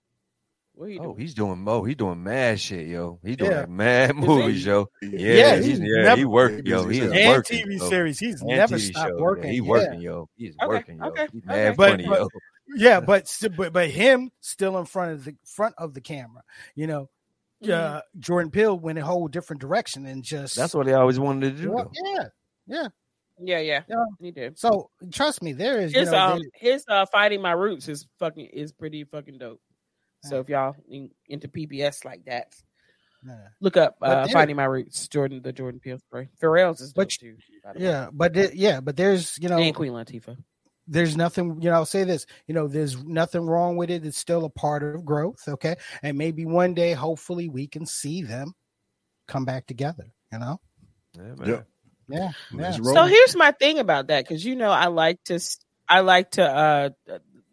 What he oh, doing? he's doing mo. He's doing mad shit, yo. He's doing yeah. like mad movies, he, yo. Yeah, yeah, he's, he's yeah never, he working, yo. He's and working, T V yo. series. He's and never T V stopped show, working. Yeah. He working, yeah. yo. He's okay, working, yo. Okay, he's mad okay. funny, but, yo. Yeah, but, but but him still in front of the front of the camera, you know. Yeah, uh, Jordan Peele went a whole different direction and just that's what he always wanted to do. Well, yeah, yeah, yeah, yeah, yeah. He did. So trust me, there is his you know, um there... his uh, Fighting My Roots is fucking is pretty fucking dope. Yeah. So if y'all in, into P B S like that, yeah. look up uh, Fighting My Roots. Jordan the Jordan Peele story. Pharrell's is dope but, too. Yeah, way. but there, yeah, but there's you know and Queen Latifah. There's nothing, you know, I'll say this, you know, there's nothing wrong with it. It's still a part of growth. Okay. And maybe one day, hopefully we can see them come back together, you know? Yeah. Man. Yeah. yeah. So here's my thing about that. Cause you know, I like to, I like to uh,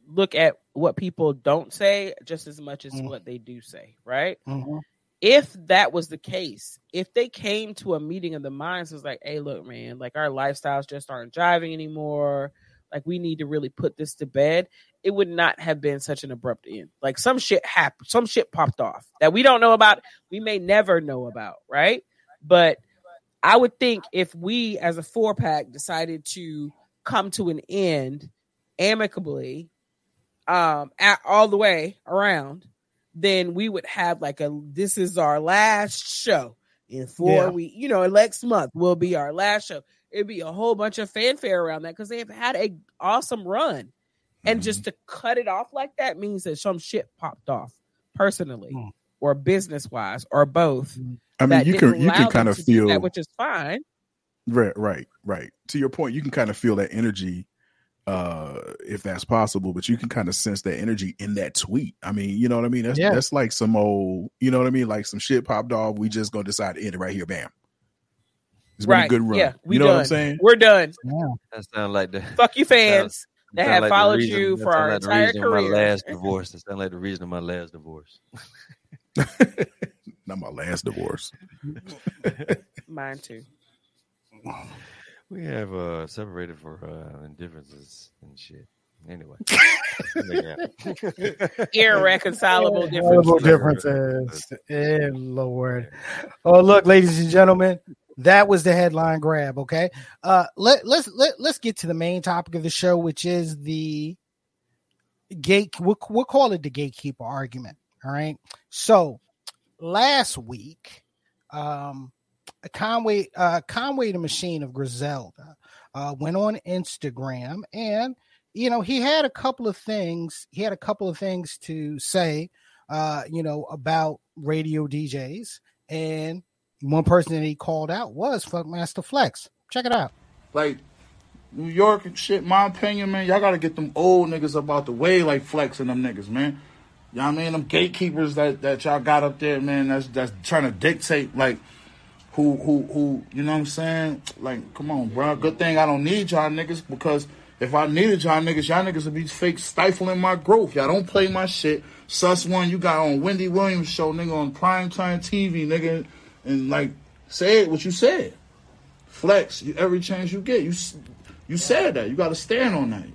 look at what people don't say just as much as mm-hmm. what they do say. Right. Mm-hmm. If that was the case, if they came to a meeting of the minds, it was like, hey, look, man, like our lifestyles just aren't jiving anymore. Like, we need to really put this to bed. It would not have been such an abrupt end. Like, some shit happened. Some shit popped off that we don't know about. We may never know about, right? But I would think if we, as a four-pack, decided to come to an end amicably um, at, all the way around, then we would have, like, a this is our last show. In four yeah. weeks, you know, next month will be our last show. It'd be a whole bunch of fanfare around that because they've had a awesome run. And mm-hmm. just to cut it off like that means that some shit popped off personally mm. or business wise or both. I mean, you can you can kind of feel that, which is fine. Right, right, right. To your point, you can kind of feel that energy uh, if that's possible, but you can kind of sense that energy in that tweet. I mean, you know what I mean? That's yeah. that's like some old, you know what I mean? Like some shit popped off. We just going to decide to end it right here. Bam. It's been right. a good run. Yeah, we you know done. what I'm saying? We're done. Yeah. That sounds like the fuck you fans that, that, that have like followed reason, you for our like entire career. My last divorce. That sounds like the reason of my last divorce. Not my last divorce. Mine too. We have uh, separated for uh, differences and shit. Anyway, irreconcilable differences. differences. Eh, Lord. Oh, look, ladies and gentlemen, that was the headline grab. Okay, uh, let let's let, let's get to the main topic of the show, which is the gate. We'll, we'll call it the gatekeeper argument. All right. So last week, um, Conway uh, Conway the Machine of Griselda uh, went on Instagram and. You know, he had a couple of things. He had a couple of things to say, uh, you know, about radio D Js. And one person that he called out was Funk Master Flex. Check it out. Like, New York and shit, my opinion, man, y'all got to get them old niggas about the way, like Flex and them niggas, man. You know what I mean? Them gatekeepers that, that y'all got up there, man, that's that's trying to dictate, like, who, who, who, you know what I'm saying? Like, come on, bro. Good thing I don't need y'all niggas because... If I needed y'all niggas, y'all niggas would be fake stifling my growth. Y'all don't play my shit. Sus one, you got on Wendy Williams show, nigga, on primetime T V, nigga. And, like, say what you said. Flex, you, every chance you get. You you said that. You got to stand on that.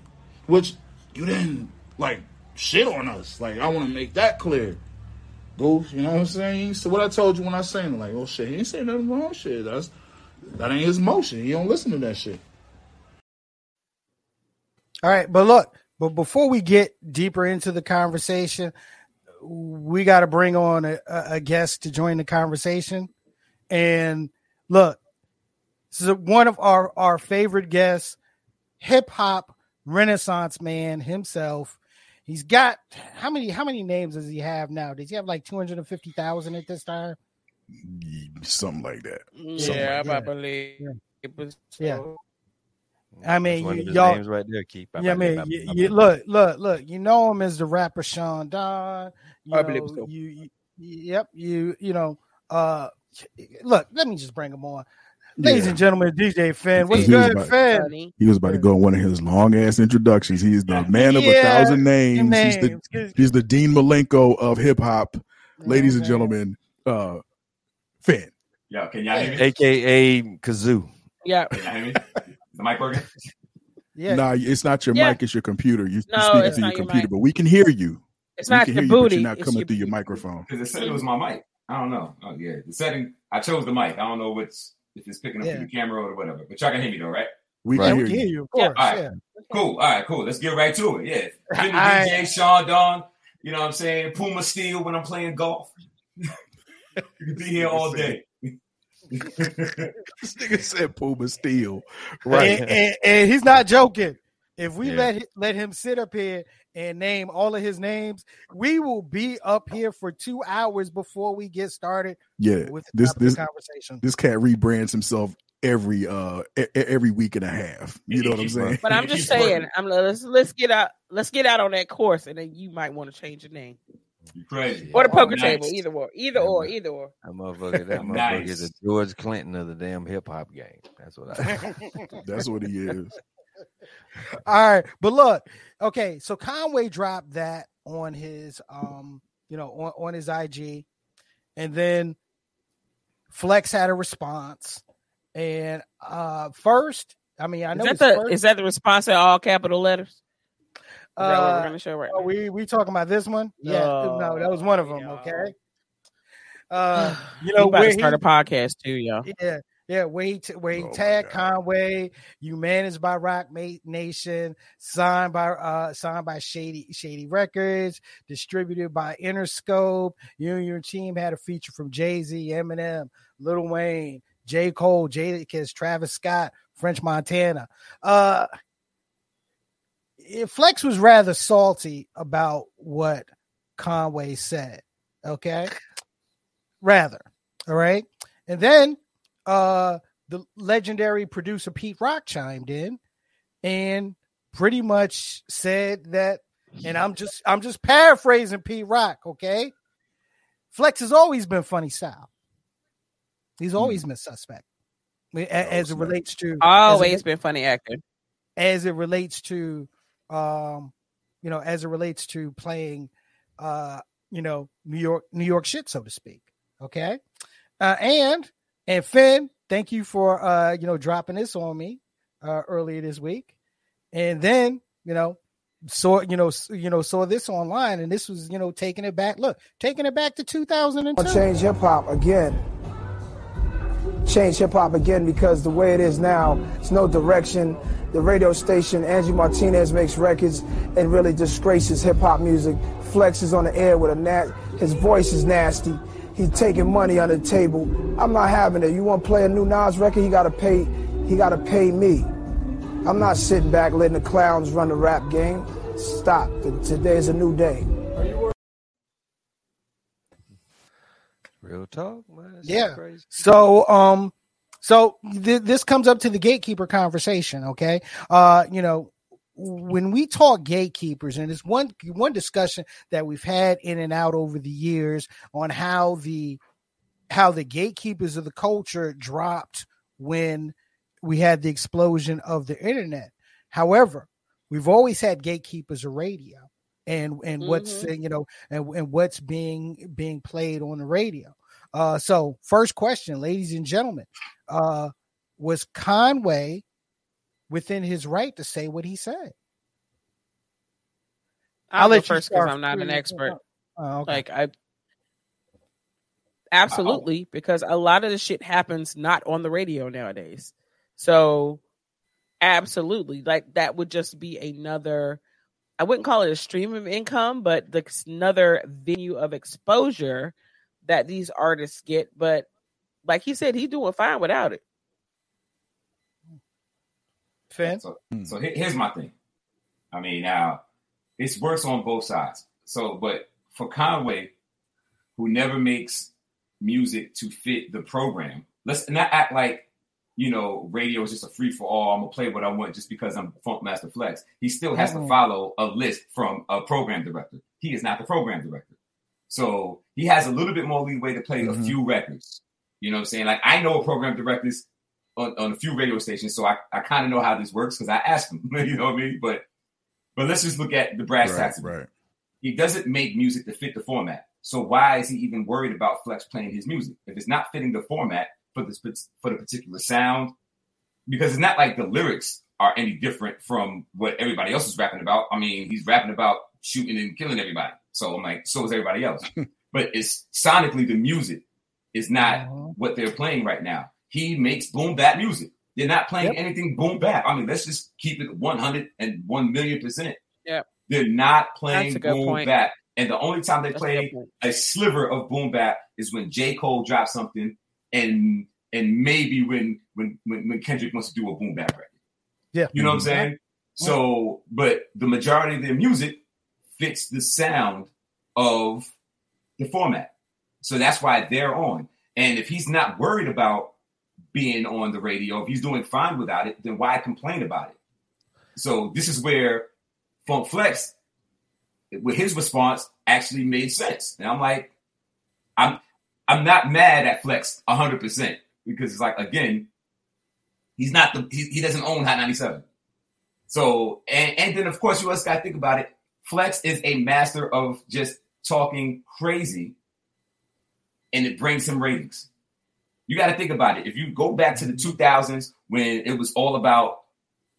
Which, you didn't, like, shit on us. Like, I want to make that clear. Goof, you know what I'm saying? So what I told you when I saying it, like, oh, shit, he ain't saying nothing wrong shit. That's, that ain't his motion. He don't listen to that shit. All right, but look, but before we get deeper into the conversation, we got to bring on a, a guest to join the conversation. And look, this is one of our, our favorite guests, hip hop Renaissance man himself. He's got how many how many names does he have now? Does he have like two hundred fifty thousand at this time? Something like that. Yeah, Something like I that. believe. Yeah. It was so- yeah. I mean, you, y'all, names right there, Keith. Yeah, I mean, you, you, look, look, look. You know him as the rapper Sean Don. You I know, believe so. You, you, yep, you, you know. Uh, look, let me just bring him on, ladies yeah. and gentlemen. D J Finn, what's he good, about, Finn? He was about to go on one of his long ass introductions. He's the man of yeah, a thousand names. names. He's, the, he's the Dean Malenko of hip hop, ladies and gentlemen. Uh, Finn, yeah, can y'all hear me? A K A Kazoo. Yeah, can y'all hear me? The mic working? Yeah. No, nah, it's not your yeah. mic. It's your computer. You, no, you speak through your computer, your but we can hear you. It's we not the booty. You, you're not it's coming your through your microphone. Because it said it was my mic. I don't know. Oh, yeah. The setting, I chose the mic. I don't know what's, if it's picking up yeah. through the camera or whatever. But y'all can hear me, though, right? We right. can yeah, hear, we hear you. Of course. All right. Yeah. Cool. All right, cool. Let's get right to it. Yeah. Been the D J, Sean Don. You know what I'm saying? Puma Steel when I'm playing golf. You can be here all day. This nigga said Puma Steel, right? And, and, and he's not joking. If we yeah. let let him sit up here and name all of his names, we will be up here for two hours before we get started. Yeah, with this this conversation. This cat rebrands himself every uh every week and a half. You know what I'm saying? But I'm just saying, I'm let's let's get out let's get out on that course, and then you might want to change your name. You crazy. Or the poker oh, table, nice. either or, either or, either or. That motherfucker, that motherfucker nice. is the George Clinton of the damn hip hop game. That's what I. That's what he is. All right, but look, okay. So Conway dropped that on his, um, you know, on, on his I G, and then Flex had a response. And uh, first, I mean, I know is that the first, is that the response in all capital letters? Is that what we're gonna show right uh, now? We we talking about this one? Yeah, no, no that was one of them. Yeah. Okay, uh, you know, we start he, a podcast too, y'all. Yeah, yeah. Wait, t- wait. Oh tag Conway. You managed by Rock Nation, signed by uh, signed by Shady Shady Records, distributed by Interscope. You and your team had a feature from Jay-Z, Eminem, Lil Wayne, J. Cole, Jadakiss, Travis Scott, French Montana. Uh. Flex was rather salty about what Conway said, okay? Rather, all right? And then uh, the legendary producer Pete Rock chimed in and pretty much said that, and I'm just I'm just paraphrasing Pete Rock, okay? Flex has always been funny style. He's always mm. been suspect as it relates to... Always been funny actor. As it relates to... Um, you know, as it relates to playing, uh, you know, New York, New York shit, so to speak. Okay, uh, and and Finn, Thank you for, uh, you know, dropping this on me uh, earlier this week. And then, you know, saw, you know, you know, saw this online, and this was, you know, taking it back. Look, taking it back to two thousand two. I'll change hip hop again. Change hip hop again, because the way it is now, it's no direction. The radio station, Angie Martinez, makes records and really disgraces hip hop music. Flex is on the air with a nat. His voice is nasty. He's taking money on the table. I'm not having it. You want to play a new Nas record? He gotta pay. He gotta pay me. I'm not sitting back letting the clowns run the rap game. Stop. Today's a new day. Real talk, man. Yeah. Crazy. So, um, so th- this comes up to the gatekeeper conversation. Okay, uh, you know. When we talk gatekeepers, and it's one one discussion that we've had in and out over the years on how the how the gatekeepers of the culture dropped when we had the explosion of the internet. However, we've always had gatekeepers of radio and and mm-hmm. what's you know and, and what's being being played on the radio. Uh, so, first question, ladies and gentlemen, uh, was Conway within his right to say what he said? I'll, I'll let go first, because I'm not an expert. Oh, okay. Like I, absolutely, Uh-oh. because a lot of the shit happens not on the radio nowadays. So, absolutely, like that would just be another. I wouldn't call it a stream of income, but the another venue of exposure that these artists get. But like he said, he's doing fine without it. Fans. So, so here's my thing. I mean, now it works on both sides. So, but for Conway, who never makes music to fit the program, let's not act like, you know, radio is just a free for all. I'm gonna play what I want just because I'm Funk Master Flex. He still has mm-hmm. to follow a list from a program director. He is not the program director, so he has a little bit more leeway to play mm-hmm. a few records. You know what I'm saying? Like, I know program directors On, on a few radio stations, so I, I kind of know how this works because I asked him, you know what I mean? But but let's just look at the brass right, tacks. Right. He doesn't make music to fit the format. So why is he even worried about Flex playing his music if it's not fitting the format for this for the particular sound? Because it's not like the lyrics are any different from what everybody else is rapping about. I mean, he's rapping about shooting and killing everybody. So I'm like, so is everybody else. But it's sonically the music is not uh-huh. what they're playing right now. He makes boom bap music. They're not playing yep. anything boom bap. I mean, let's just keep it one hundred and one million percent. Yeah, they're not playing boom point. bap. And the only time they That's play a, a sliver of boom bap is when J. Cole drops something, and and maybe when when when, when Kendrick wants to do a boom bap record. Yeah, you know mm-hmm. what I'm saying. Right. So, but the majority of their music fits the sound of the format. So that's why they're on. And if he's not worried about being on the radio, if he's doing fine without it, then why complain about it? So this is where Funk Flex, with his response, actually made sense. And I'm like, I'm I'm not mad at Flex one hundred percent, because it's like, again, he's not the he, he doesn't own Hot ninety-seven. So and and then of course you also got to think about it. Flex is a master of just talking crazy, and it brings him ratings. You got to think about it. If you go back to the two thousands, when it was all about,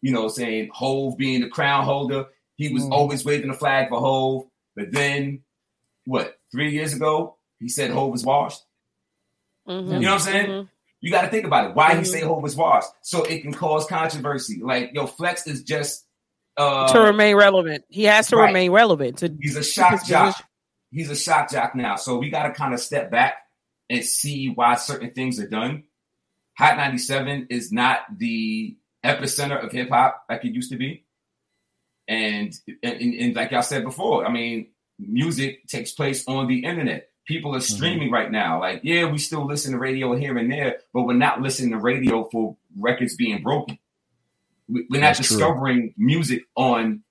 you know, saying Hove being the crown holder, he was mm. always waving the flag for Hove. But then, what, three years ago, he said Hove was washed. Mm-hmm. You know what I'm saying? Mm-hmm. You got to think about it. Why mm-hmm. he say Hove was washed? So it can cause controversy. Like, yo, Flex is just uh, to remain relevant. He has to right. remain relevant. To He's a shock jock. Position. He's a shock jock now. So we got to kind of step back and see why certain things are done. Hot ninety-seven is not the epicenter of hip-hop like it used to be. And, and, and like y'all said before, I mean, music takes place on the internet. People are streaming mm-hmm. right now. Like, yeah, we still listen to radio here and there, but we're not listening to radio for records being broken. We're not That's discovering true. music on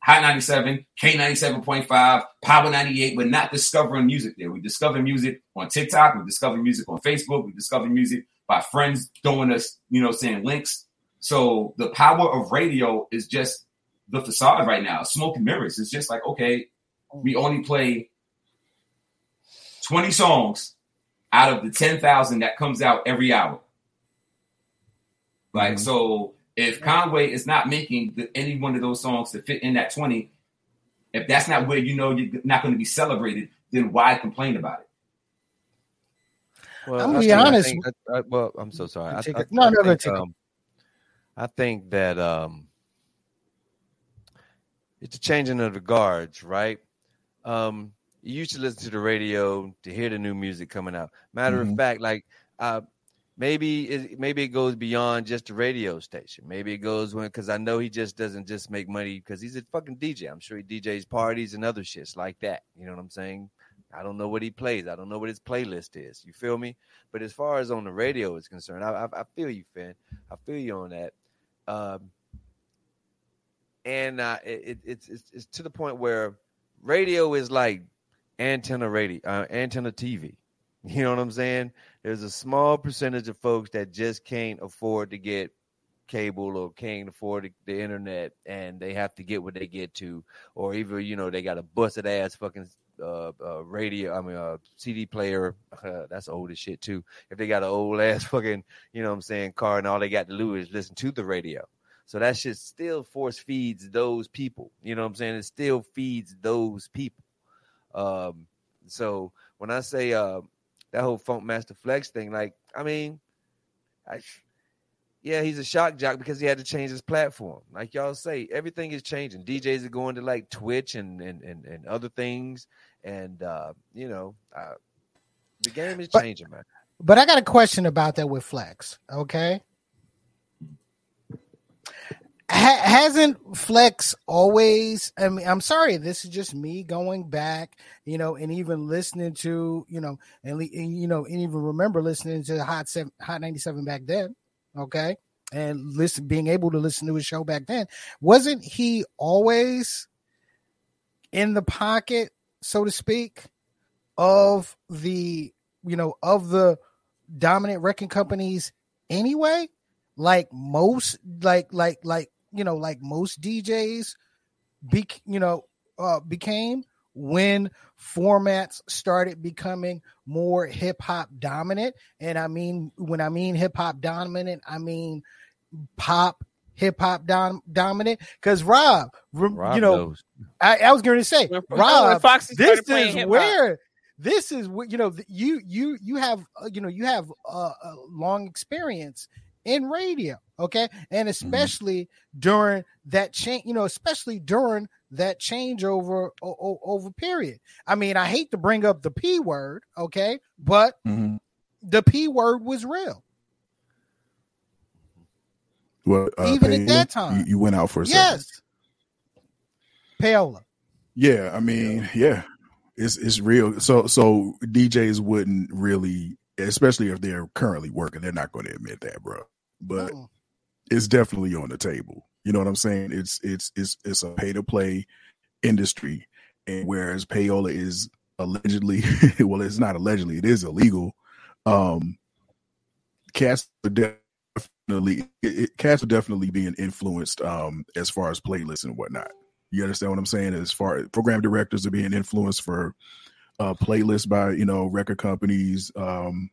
Hot ninety-seven, K ninety-seven point five, Power ninety-eight. We're not discovering music there. We discover music on TikTok. We discover music on Facebook. We discover music by friends throwing us, you know, saying links. So the power of radio is just the facade right now. Smoke and mirrors. It's just like, okay, we only play twenty songs out of the ten thousand that comes out every hour. Like, mm-hmm. so if Conway is not making the, any one of those songs to fit in that twenty, if that's not where you know you're not going to be celebrated, then why complain about it? Well, I'm going to be honest. Think, I, I, well, I'm so sorry. I, I, no, I, no, I think, um, I think that um, it's a changing of the guards, right? Um, you used to listen to the radio to hear the new music coming out. Matter mm-hmm. of fact, like uh, maybe it, maybe it goes beyond just the radio station. Maybe it goes when because I know he just doesn't just make money because he's a fucking D J. I'm sure he D Js parties and other shits like that. You know what I'm saying? I don't know what he plays. I don't know what his playlist is. You feel me? But as far as on the radio is concerned, I, I, I feel you, Finn. I feel you on that. Um, and uh, it, it's, it's it's to the point where radio is like antenna radio, uh, antenna T V. You know what I'm saying? There's a small percentage of folks that just can't afford to get cable or can't afford the internet, and they have to get what they get to, or even you know they got a busted ass fucking. Uh, uh, radio, I mean, uh, C D player. Uh, that's old as shit too. If they got an old ass fucking, you know what I'm saying, car, and all they got to do is listen to the radio. So that shit still force feeds those people. You know what I'm saying? It still feeds those people. Um, so when I say uh, that whole Funk Master Flex thing, like, I mean, I, yeah, he's a shock jock because he had to change his platform. Like y'all say, everything is changing. D Js are going to like Twitch and and and, and other things. And, uh, you know, uh, the game is changing, but, man. But I got a question about that with Flex, okay? Ha- hasn't Flex always, I mean, I'm sorry, this is just me going back, you know, and even listening to, you know, and, you know, and even remember listening to Hot seven, Hot ninety-seven back then, okay? And listen, being able to listen to his show back then. Wasn't he always in the pocket, so to speak, of the, you know, of the dominant record companies anyway? Like most, like, like, like, you know, like most D Js, be, you know, uh, became when formats started becoming more hip hop dominant. And I mean, when I mean hip hop dominant, I mean pop hip hop dom- dominant. Because Rob, Rob, you know, I, I was going to say, Rob, this is where this is where you know you you you have uh, you know you have uh, a long experience in radio, okay, and especially mm-hmm. during that change, you know, especially during that changeover o- o- over period. I mean, I hate to bring up the P word, okay, but mm-hmm. the P word was real. Well, uh, even Paola, at that time, you, you went out for a yes. second. Paola. Yeah, I mean, yeah, it's it's real. So so D Js wouldn't really, especially if they're currently working, they're not going to admit that, bro. But oh. it's definitely on the table. You know what I'm saying? It's it's it's it's a pay to play industry, and whereas payola is allegedly, well, it's not allegedly, it is illegal. Um, cats are dead. Definitely, it, it, cats are definitely being influenced um, as far as playlists and whatnot. You understand what I'm saying? As far as program directors are being influenced for uh, playlists by, you know, record companies, um,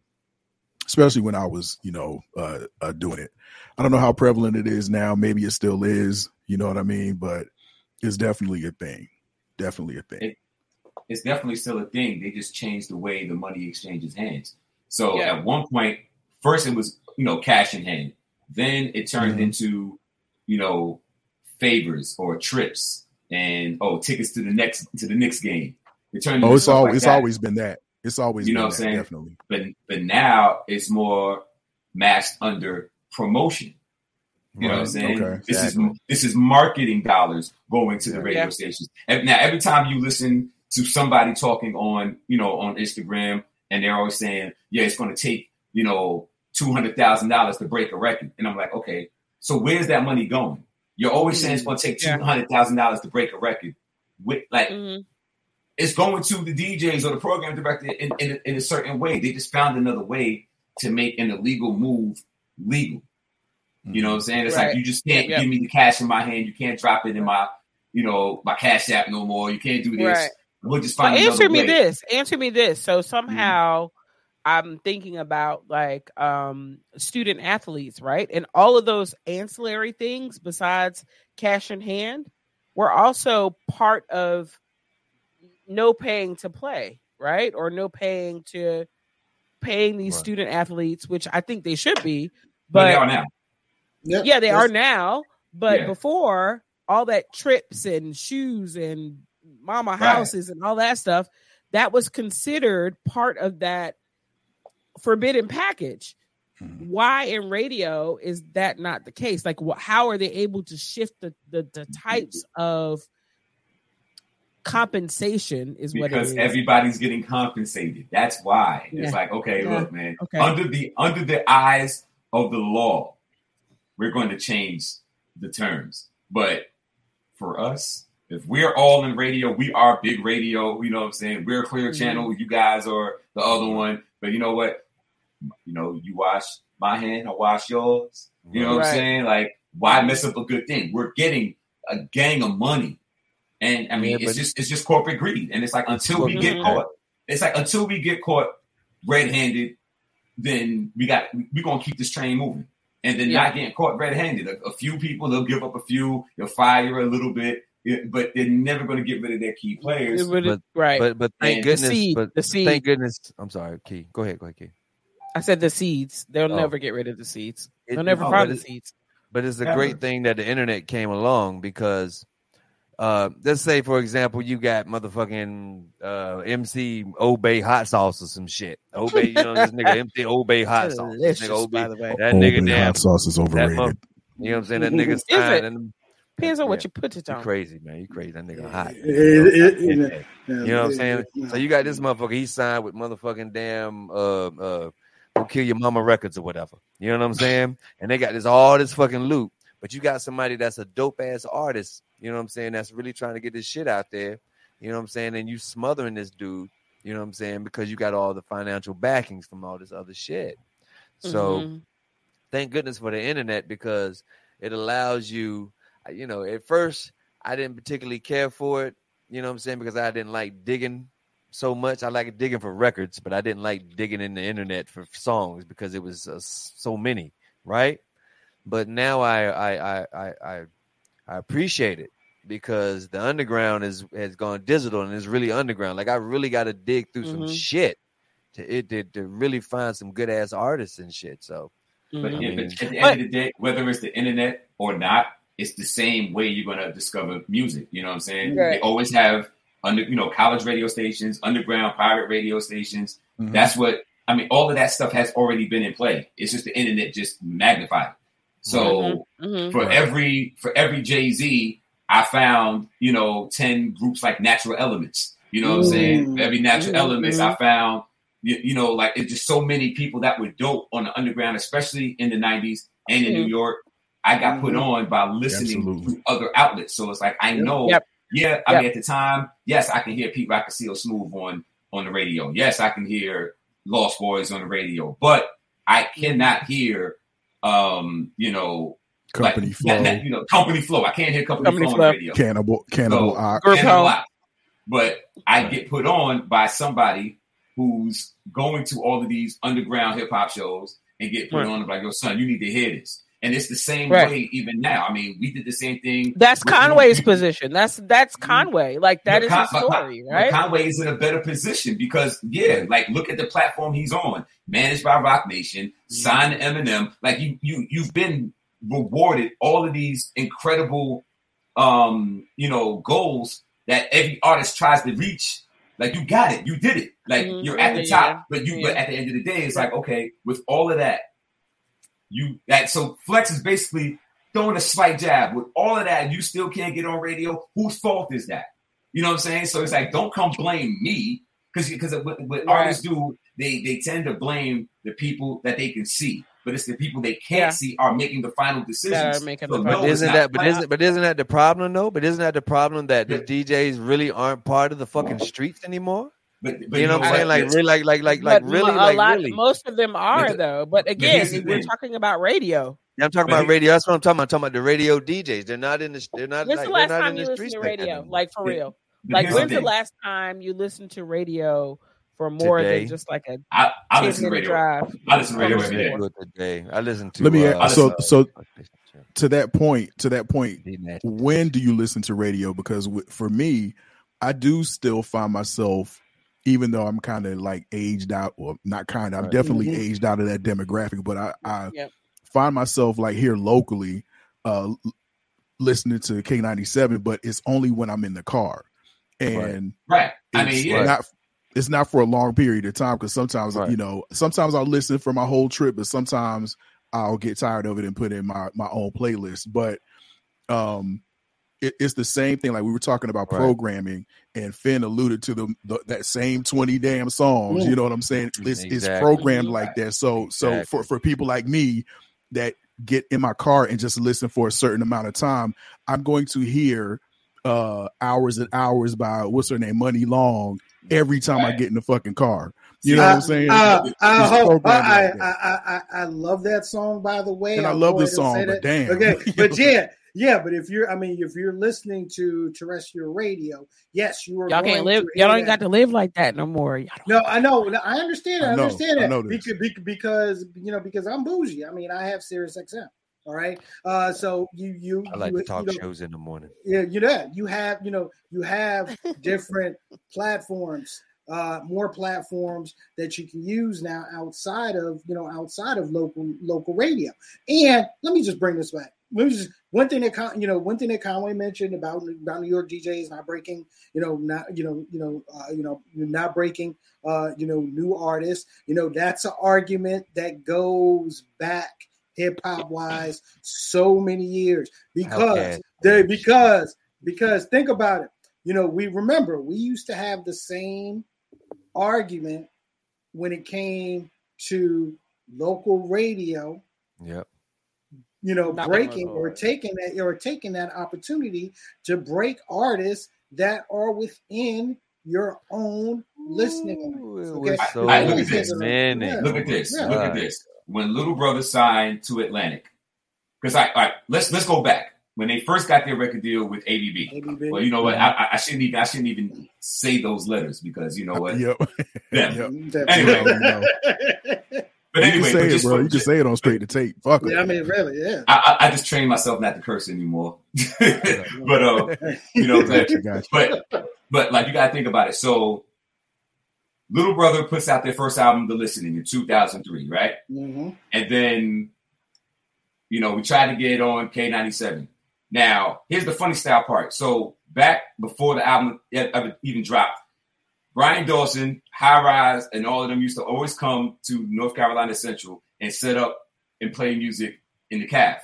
especially when I was, you know, uh, uh, doing it. I don't know how prevalent it is now. Maybe it still is. You know what I mean? But it's definitely a thing. Definitely a thing. It, it's definitely still a thing. They just changed the way the money exchanges hands. So yeah. At one point, first it was, you know, cash in hand. Then it turned mm-hmm. into, you know, favors or trips and oh, tickets to the next to the Knicks game. It turned. Oh, it's all. Like it's that. always been that. It's always. You know been what I'm saying? Definitely. But but now it's more masked under promotion. You right. know what I'm saying? Okay. This exactly. is this is marketing dollars going to yeah. the radio yeah. stations. And now every time you listen to somebody talking on, you know, on Instagram, and they're always saying, yeah, it's going to take, you know, two hundred thousand dollars to break a record. And I'm like, okay, so where's that money going? You're always saying it's going to take two hundred thousand dollars to break a record. With, like, mm-hmm. it's going to the D Js or the program director in, in, in a certain way. They just found another way to make an illegal move legal. You know what I'm saying? It's right. like, you just can't yep. give me the cash in my hand. You can't drop it in my, you know, my Cash App no more. You can't do this. Right. We'll just find well, another answer way. Answer me this. Answer me this. So somehow... Mm-hmm. I'm thinking about like um, student athletes, right? And all of those ancillary things besides cash in hand were also part of no paying to play, right? Or no paying to paying these right. student athletes, which I think they should be. But they are now. Yep. Yeah, they That's, are now. But yeah. before, all that trips and shoes and mama right. houses and all that stuff, that was considered part of that forbidden package. Mm-hmm. Why in radio is that not the case? Like, wh- how are they able to shift the the, the types of compensation? Is because what it is. Everybody's getting compensated. That's why yeah. it's like, okay, yeah. look, man, okay. under the under the eyes of the law, we're going to change the terms. But for us, if we're all in radio, we are big radio. You know what I'm saying? We're Clear mm-hmm. Channel. You guys are the other one. But you know what? You know, you wash my hand, I wash yours. You know right. what I'm saying? Like, why mess up a good thing? We're getting a gang of money. And I mean, yeah, it's just it's just corporate greed. And it's like, until we get caught, it's like, until we get caught red-handed, then we got, we're going to keep this train moving. And then yeah. not getting caught red-handed. A, a few people, they'll give up a few, they'll fire a little bit. It, but they're never going to get rid of their key players. But, right. But but thank and goodness. Seed, but thank goodness. I'm sorry, Key. Go ahead, go ahead, Key. I said the seeds. They'll oh. never get rid of the seeds. They'll it, never no, find the seeds. But it's a never. great thing that the internet came along, because uh, let's say, for example, you got motherfucking uh, M C Obey hot sauce or some shit. Obey, you know, this nigga M C Obey hot sauce. This nigga Obey, by the way. That Obey nigga damn hot sauce is overrated. That, you know what I'm saying? That nigga's fine. Depends on yeah. what you put it on. You're crazy, man. You crazy. That nigga hot. It, it, you know, it, it, you know it, what I'm saying? It, so you got this motherfucker. He signed with motherfucking damn uh uh Go Kill Your Mama Records or whatever. You know what I'm saying? And they got this all this fucking loot. But you got somebody that's a dope ass artist. You know what I'm saying? That's really trying to get this shit out there. You know what I'm saying? And you smothering this dude. You know what I'm saying? Because you got all the financial backings from all this other shit. So mm-hmm. thank goodness for the internet, because it allows you. You know, at first, I didn't particularly care for it, you know what I'm saying, because I didn't like digging so much. I like digging for records, but I didn't like digging in the internet for songs, because it was uh, so many, right? But now I I, I I I I appreciate it, because the underground is has gone digital and it's really underground. Like, I really got to dig through mm-hmm. some shit to it to, to really find some good-ass artists and shit. So, mm-hmm. but, yeah, mean, but at the end but, of the day, whether it's the internet or not, it's the same way you're going to discover music. You know what I'm saying? Right. They always have, under, you know, college radio stations, underground pirate radio stations. Mm-hmm. That's what, I mean, all of that stuff has already been in play. It's just the internet just magnified it. So mm-hmm. Mm-hmm. for every, for every Jay-Z, I found, you know, ten groups like Natural Elements. You know what mm-hmm. I'm saying? For every Natural mm-hmm. Elements, I found, you, you know, like, it's just so many people that were dope on the underground, especially in the nineties and in mm-hmm. New York. I got put on by listening Absolutely. to other outlets. So it's like, I know, yep. yeah, I yep. mean, at the time, yes, I can hear Pete Rock and Seal Smooth on, on the radio. Yes, I can hear Lost Boys on the radio, but I cannot hear, um, you know, Company like, Flow. Not, not, you know, Company Flow. I can't hear Company, Company Flow on the radio. Cannibal, Cannibal Ox. So, Cannibal Ox. But I get put on by somebody who's going to all of these underground hip hop shows and get put right. on by, like, yo, son, you need to hear this. And it's the same right. way even now. I mean, we did the same thing. That's Conway's you know, position. That's that's Conway. Like, that you know, is Con- his story, right? Conway is in a better position because, yeah, like, look at the platform he's on. Managed by Rock Nation, signed to Eminem. Like, you, you, you've been rewarded all of these incredible, um, you know, goals that every artist tries to reach. Like, you got it. You did it. Like, mm-hmm. you're at the top. Yeah. But you, yeah. but at the end of the day, it's like, okay, with all of that, You that so Flex is basically throwing a slight jab with all of that, and you still can't get on radio. Whose fault is that? You know what I'm saying? So it's like, don't come blame me, because because what, what artists do, they they tend to blame the people that they can see, but it's the people they can't yeah. see are making the final decisions. So the no, but isn't that but isn't but isn't that the problem though? But isn't that the problem that yeah. the D Js really aren't part of the fucking streets anymore? But, but you know what I'm saying? Like, really, like, like, like, like, really, a like, lot, really. Most of them are, though. But again, but we're talking about radio. Yeah, I'm talking but about radio. That's what I'm talking about. I'm talking about the radio D Js. They're not in the. They're not. When's like, the last time you listened to radio? Like, for real. Like, when's the last time you listened to radio for more today, than just like a I, I listen to radio. Drive. I listen to radio every day. Today. I listen to. Let me uh, add, so to, uh, so to that point. To that point, when do you listen to radio? Because w- for me, I do still find myself, even though I'm kind of like aged out, or well, not kind. I'm right. definitely mm-hmm. aged out of that demographic, but I, I yep. find myself like here locally, uh, listening to K ninety-seven. But it's only when I'm in the car, and right. right. I mean, yeah. not. It's not for a long period of time, because sometimes, right. you know, sometimes I'll listen for my whole trip, but sometimes I'll get tired of it and put in my, my own playlist. But um, it, it's the same thing. Like we were talking about right. programming, and Finn alluded to the, the that same twenty damn songs. Yeah. You know what I'm saying? It's, exactly. it's programmed right. like that. So exactly. so for, for people like me that get in my car and just listen for a certain amount of time, I'm going to hear uh, hours and hours by, what's her name, Money Long, every time right. I get in the fucking car. You know I, what I'm saying? I, I, hope, I, like I, I, I love that song, by the way. And I, I love this song, but damn. Okay. But yeah, yeah, but if you're, I mean, if you're listening to terrestrial radio, yes, you are. Y'all can't live, y'all don't got to live like that no more. Y'all don't no, I know. No, I understand. I, I know, understand I that. Because, because, you know, because I'm bougie. I mean, I have Sirius X M. All right. Uh, so you, you, I like you, to talk you know, shows in the morning. Yeah. You know, you have, you know, you have different platforms, uh, more platforms that you can use now outside of, you know, outside of local, local radio. And let me just bring this back. Let me just, one thing that, Con, you know, one thing that Conway mentioned about, about New York D Js not breaking, you know, not, you know, you know, uh, you know, not breaking, uh, you know, new artists, you know, that's an argument that goes back hip hop wise so many years, because they because because think about it. You know, we remember we used to have the same argument when it came to local radio. Yep. You know, Not breaking or taking that or taking that opportunity to break artists that are within your own listening. Ooh, okay? So I, I, look, at this. Yeah, look at this. Yeah. Look at this. When Little Brother signed to Atlantic, because I, all right, let's let's go back when they first got their record deal with A B B. Well, you know what? I, I shouldn't even I shouldn't even say those letters, because you know what? Yep. Yeah. Yep. Anyway, no. But anyway, you can say, it, bro. You can say it on Straight to Tape. Fuck yeah, it. I mean, really, yeah. I, I I just trained myself not to curse anymore. But um, you know, but, but but like you gotta think about it. So Little Brother puts out their first album, The Listening, in two thousand three, right? Mm-hmm. And then, you know, we tried to get on K ninety-seven. Now, here's the funny style part. So back before the album even dropped, Brian Dawson, High Rise, and all of them used to always come to North Carolina Central and set up and play music in the caf.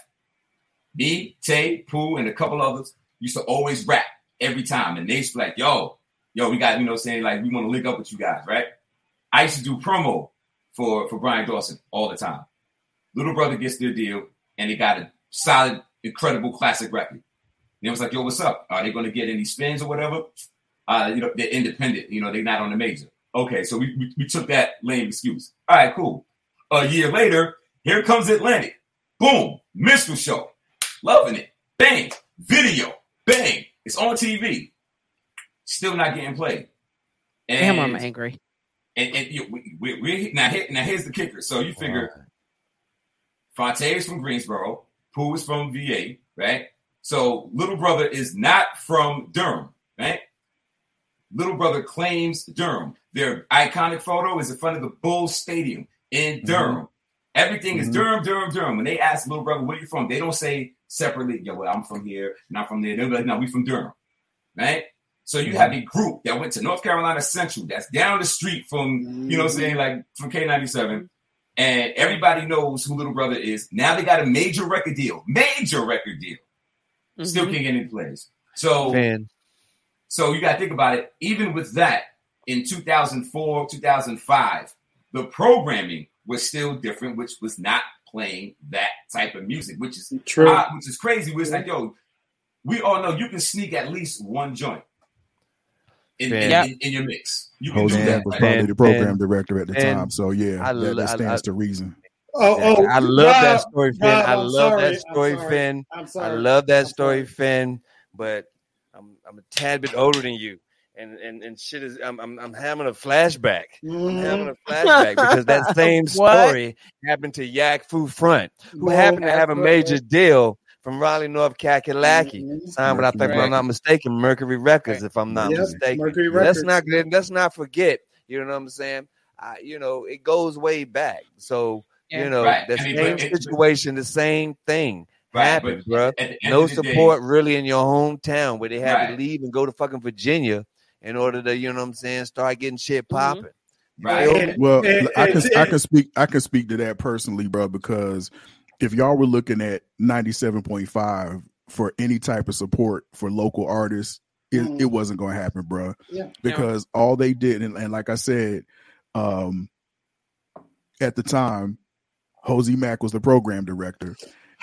Me, Tay, Pooh, and a couple others used to always rap every time. And they used to be like, yo, Yo, we got, you know, saying like we want to link up with you guys, right? I used to do promo for, for Brian Dawson all the time. Little Brother gets their deal, and they got a solid, incredible classic record. And it was like, yo, what's up? Are they going to get any spins or whatever? Uh, you know, they're independent. You know, they're not on the major. Okay, so we, we, we took that lame excuse. All right, cool. A year later, here comes Atlantic. Boom. Minstrel show. Loving it. Bang. Video. Bang. It's on T V. Still not getting played. And, damn, I'm angry. And, and you know, we, we, we, now, here, now here's the kicker. So you figure wow. Fonte is from Greensboro. Pooh is from V A, right? So Little Brother is not from Durham, right? Little Brother claims Durham. Their iconic photo is in front of the Bulls Stadium in Durham. Mm-hmm. Everything mm-hmm. is Durham, Durham, Durham. When they ask Little Brother, where you from? They don't say separately, yo, well, I'm from here, not from there. They'll be like, no, we from Durham, right? So you have a group that went to North Carolina Central that's down the street from, you know what I'm saying, like from K ninety-seven. And everybody knows who Little Brother is. Now they got a major record deal. Major record deal. Mm-hmm. Still can't get any plays. So, Man. so you got to think about it. Even with that, in two thousand four, two thousand five, the programming was still different, which was not playing that type of music, which is True. Odd, which is crazy. It's like, yo, we all know you can sneak at least one joint. In, in, yep. in, in your mix, you can Jose do that. Was probably and, the program and, director at the time, so yeah, I, that, that stands I, I, to reason. Oh, yeah, oh, I love no, that story, Finn. No, I love sorry, that story, Finn. I love that I'm story, sorry. Finn. But I'm I'm a tad bit older than you, and and and shit is I'm I'm, I'm having a flashback. Mm. I'm having a flashback because that same story happened to Yak Fu Front, who Boy, happened to have a major it. deal from Raleigh, North Kakalaki. Mm-hmm. Signed, but I think right. if I'm not mistaken, Mercury Records. Right. If I'm not yep. mistaken, Mercury Records. Let's not let's not forget. You know what I'm saying? I, you know, it goes way back. So yeah, you know, right. the I mean, same it, situation, it, the same thing. Right, happened, bro. No support day, really in your hometown where they had right. to leave and go to fucking Virginia in order to, you know what I'm saying, start getting shit popping. Mm-hmm. Right. And, well, and, I can and, I can speak I can speak to that personally, bro, because if y'all were looking at ninety-seven point five for any type of support for local artists, it, mm-hmm. it wasn't going to happen, bro. Yeah. Because yeah. all they did, and, and like I said, um, at the time, Hosey Mack was the program director.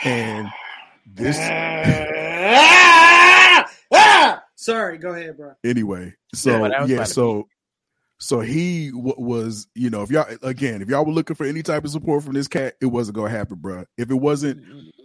And this sorry go ahead bro anyway so yeah, yeah so be. so he w- was you know if y'all again if y'all were looking for any type of support from this cat, it wasn't gonna happen, bro. If it wasn't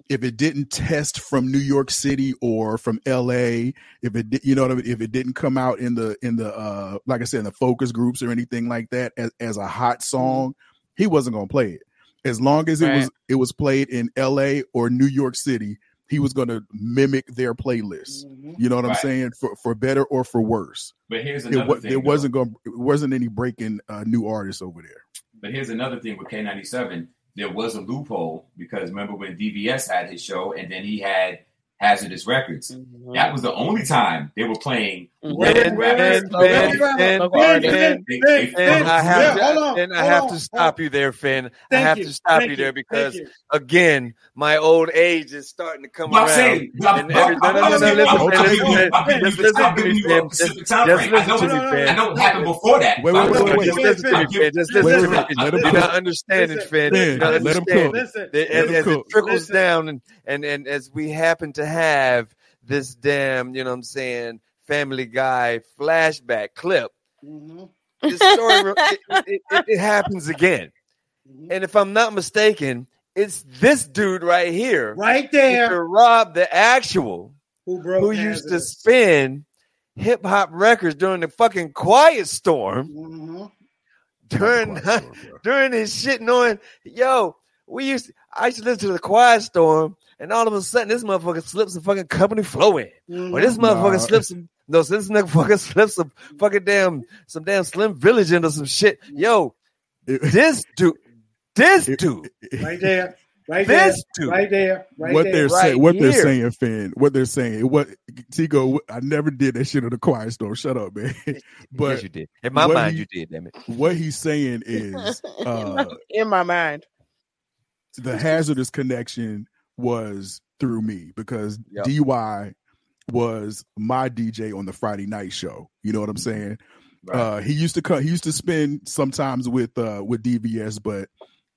if it didn't test from New York City or from L A, if it di- you know what I mean, if it didn't come out in the in the uh like I said in the focus groups or anything like that as, as a hot song, he wasn't gonna play it. As long as it right. was it was played in L A or New York City, he was going to mimic their playlist. Mm-hmm. You know what right. I'm saying? For for better or for worse. But here's another it w- thing. There wasn't going wasn't any breaking uh, new artists over there. But here's another thing with K ninety-seven. There was a loophole because remember when D B S had his show and then he had Hazardous Records. Mm-hmm. That was the only time they were playing. And I have, yeah, to, on, and I have on, to stop on. you there, Finn. Thank I have you. to stop Thank you there because, you. again, my old age is starting to come well, around. Saying, and every, no, no, no, no, no, listen to me, Finn. Just listen to me, Finn. I know what happened before that. Wait, wait, wait, wait. Just listen to me, Finn. Just listen to me. You're not understanding, Finn. You're not understanding. As it trickles down and as we happen to have this damn, you know what I'm saying, Family Guy flashback clip. Mm-hmm. This story, it, it, it, it happens again. Mm-hmm. And if I'm not mistaken, it's this dude right here. Right there. Rob the Actual, who, who used to spin hip hop records during the fucking Quiet Storm. Mm-hmm. During, Storm, during his shit knowing, yo, we used to, I used to listen to the Quiet Storm. And all of a sudden, this motherfucker slips a fucking Company Flow in. Mm, or this motherfucker nah. slips some, no, this motherfucker slips some fucking damn, some damn Slim Village into some shit. Yo, it, this dude, this it, dude. Right there, right this there, dude. right there, right what there. They're right say, what here. they're saying, Finn, what they're saying, what, Tico, I never did that shit at the Quiet Store. Shut up, man. But yes, you did. In my mind, he, you did, damn it. What he's saying is, uh, in my mind, the Hazardous connection was through me because yep. D Y was my D J on the Friday night show. You know what I'm saying? Right. Uh, he used to come, he used to spend sometimes with uh, with D B S, but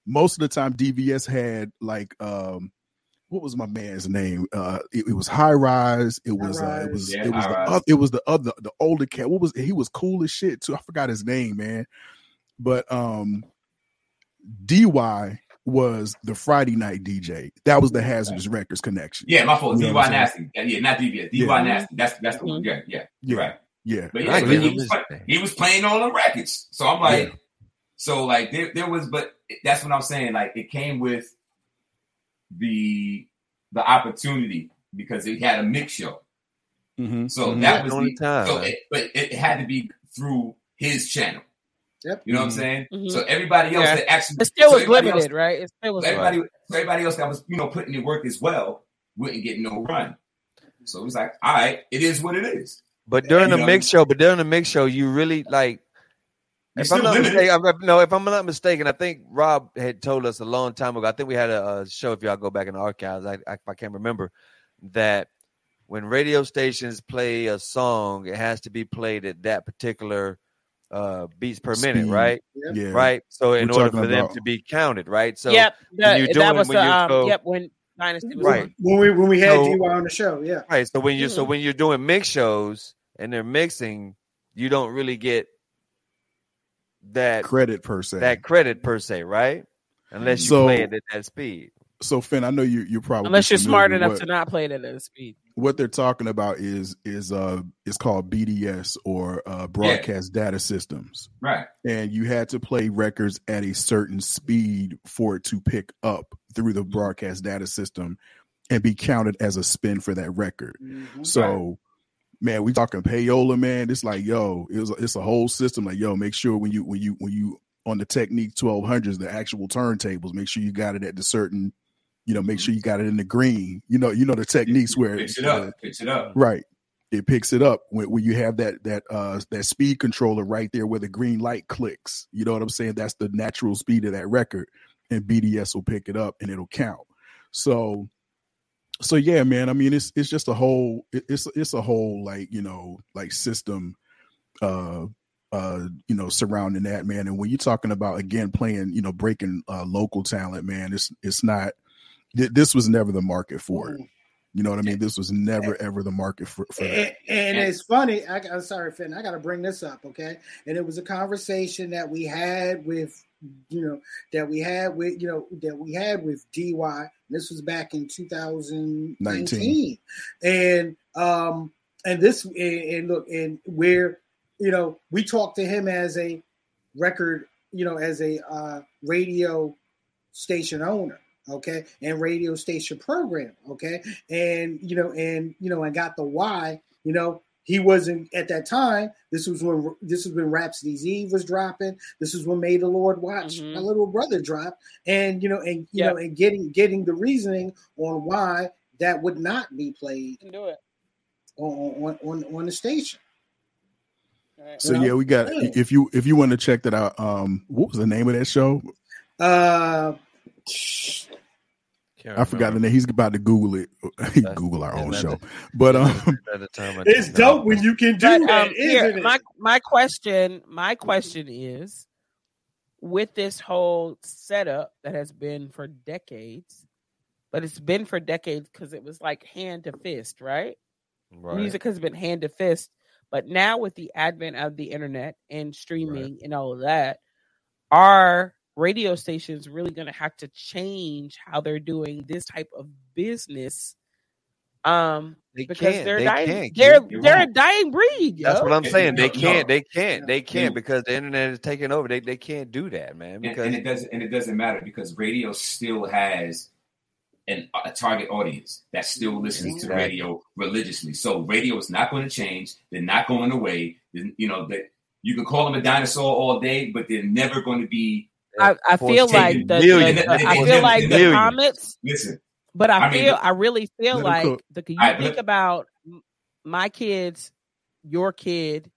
most of the time D B S had like um, what was my man's name? Uh, it, it was High Rise. It was uh, it was yeah, it was the uh, it was the other the older cat. What was he was cool as shit too. I forgot his name, man. But um, D Y was the Friday night D J. That was the Hazardous right. Records connection. Yeah, my fault. You know D Y Nasty. Yeah, yeah, not D B S. D Y yeah. Nasty. That's that's the one. Yeah, yeah, yeah. Right. Yeah. But yeah, so he, was, he was playing all the records. So I'm like, yeah. so like there, there was, but that's what I'm saying. Like it came with the the opportunity because it had a mix show. Mm-hmm. So mm-hmm. that was the time. So it, but it had to be through his channel. Yep. You know mm-hmm. what I'm saying? Mm-hmm. So everybody else yeah. that actually it still so was limited, else, right? It still was so everybody, right. So everybody else that was, you know, putting in work as well wouldn't get no run. So it was like, all right, it is what it is. But during and, the know, mix show, but during the mix show, you really like. If I'm not mistaken, I'm, no, if I'm not mistaken, I think Rob had told us a long time ago. I think we had a, a show. If y'all go back in the archives, I, I I can't remember that when radio stations play a song, it has to be played at that particular uh beats per Speed. minute, right? Yeah. Right. So in We're order for them about... to be counted, right? So yep, the, you're doing that was when the, you um, go, yep when Dynasty was right when we when we had so, D Y on the show, yeah. Right. So when you mm. so when you're doing mix shows and they're mixing, you don't really get that credit per se. That credit per se, right? Unless you so, play it at that speed. So Finn, I know you you probably unless you're smart enough what, to not play it at that speed. What they're talking about is is uh it's called B D S or uh, broadcast yeah. data systems, right? And you had to play records at a certain speed for it to pick up through the broadcast data system and be counted as a spin for that record. Mm-hmm. So. Right. Man, we talking payola, man. It's like, yo, it's it's a whole system. Like, yo, make sure when you when you when you on the Technique twelve hundreds, the actual turntables, make sure you got it at the certain, you know, make sure you got it in the green. You know, you know the techniques it, it where picks it up, uh, picks it up, right? It picks it up when, when you have that that uh, that speed controller right there where the green light clicks. You know what I'm saying? That's the natural speed of that record, and B D S will pick it up and it'll count. So. So yeah, man. I mean, it's it's just a whole it's it's a whole like you know like system, uh, uh, you know, surrounding that, man. And when you're talking about again playing, you know, breaking uh, local talent, man, it's it's not. Th- this was never the market for it. You know what I mean? This was never ever the market for, for that. And, and it's funny. I, I'm sorry, Finn. I got to bring this up, okay? And it was a conversation that we had with. You know that we had with you know that we had with D Y. This was back in two thousand nineteen, and um and this and, and look and where you know we talked to him as a record, you know, as a uh, radio station owner, okay, and radio station program, okay, and you know and you know and got the why, you know. He wasn't at that time. This was when this was when Rhapsody's Eve was dropping. This is when May the Lord Watch mm-hmm. My Little Brother dropped, and you know, and you yep. know, and getting getting the reasoning on why that would not be played do it. On, on on on the station. Right. So you know? yeah, we got. Yeah. If you if you want to check that out, um, what was the name of that show? Uh. I, I forgot the name. He's about to Google it. Google our own show, but um, it's dope when you can do but, that. Um, here, isn't it? My my question, my question is, with this whole setup that has been for decades, but it's been for decades because it was like hand to fist, right? Right. Music has been hand to fist, but now with the advent of the internet and streaming right. and all of that, our radio stations really going to have to change how they're doing this type of business, um, they because can't. they're they dying. Can't. They're You're they're right. a dying breed. Yo. That's what I'm saying. They can't. They can't. They can't because the internet is taking over. They they can't do that, man. Because and, and it doesn't and it doesn't matter because radio still has an, a target audience that still listens exactly. to radio religiously. So radio is not going to change. They're not going away. You know that you can call them a dinosaur all day, but they're never going to be. I, I feel like the, million, the, the million, I feel million, like million. the comments, Listen, but I, I feel mean, I really feel like cook. the you I, think I, about my kids, your kid,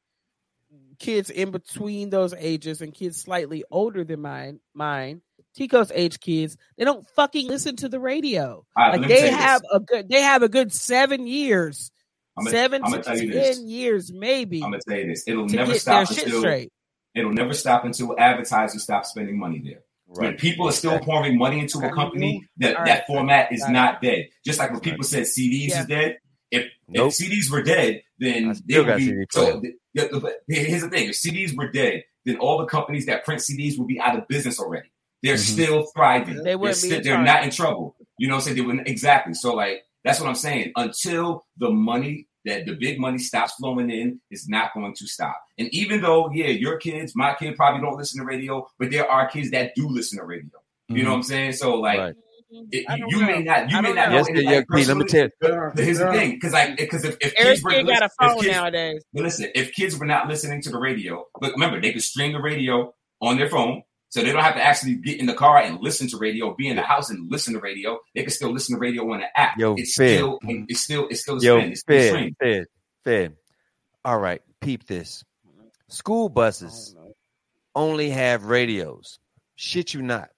kids in between those ages, and kids slightly older than mine, mine, Tico's age kids. They don't fucking listen to the radio. Right, like they have this. a good, they have a good seven years, gonna, seven to ten this. years maybe. I'm gonna tell you this: it'll never stop until. Straight. It'll never stop until advertisers stop spending money there. Right. When people are still pouring money into a company, that, right. that format is right. not dead. Just like when people said C Ds yeah. is dead, if, nope. if C Ds were dead, then they would be. So the, the, the, here's the thing: if C Ds were dead, then all the companies that print C Ds would be out of business already. They're mm-hmm. still thriving. They wouldn't be. St- they're not in trouble. You know what I'm saying? They wouldn't exactly. So like that's what I'm saying. Until the money. That the big money stops flowing in, it's not going to stop. And even though, yeah, your kids, my kid probably don't listen to radio, but there are kids that do listen to radio. You mm-hmm. know what I'm saying? So, like, mm-hmm. it, you know. may not, you I may not know. know yes, yeah, please, let me tell you. But here's the thing, because like, because if, if kids were got a phone kids, nowadays, but listen, if kids were not listening to the radio, but remember, they could stream the radio on their phone. So they don't have to actually get in the car and listen to radio, be in the house and listen to radio. They can still listen to radio on the app. Yo, it's Finn. still, it's still, it's still, Yo, it's still Finn, Finn, Finn. All right, peep this. School buses only have radios. Shit you not.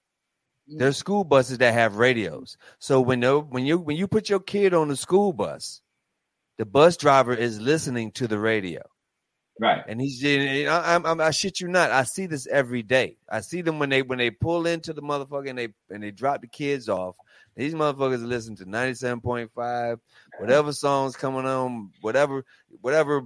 There's school buses that have radios. So when when you when you put your kid on the school bus, the bus driver is listening to the radio. Right, and he's. I, I, I shit you not. I see this every day. I see them when they when they pull into the motherfucker and they and they drop the kids off. These motherfuckers listen to ninety-seven point five, whatever songs coming on, whatever, whatever.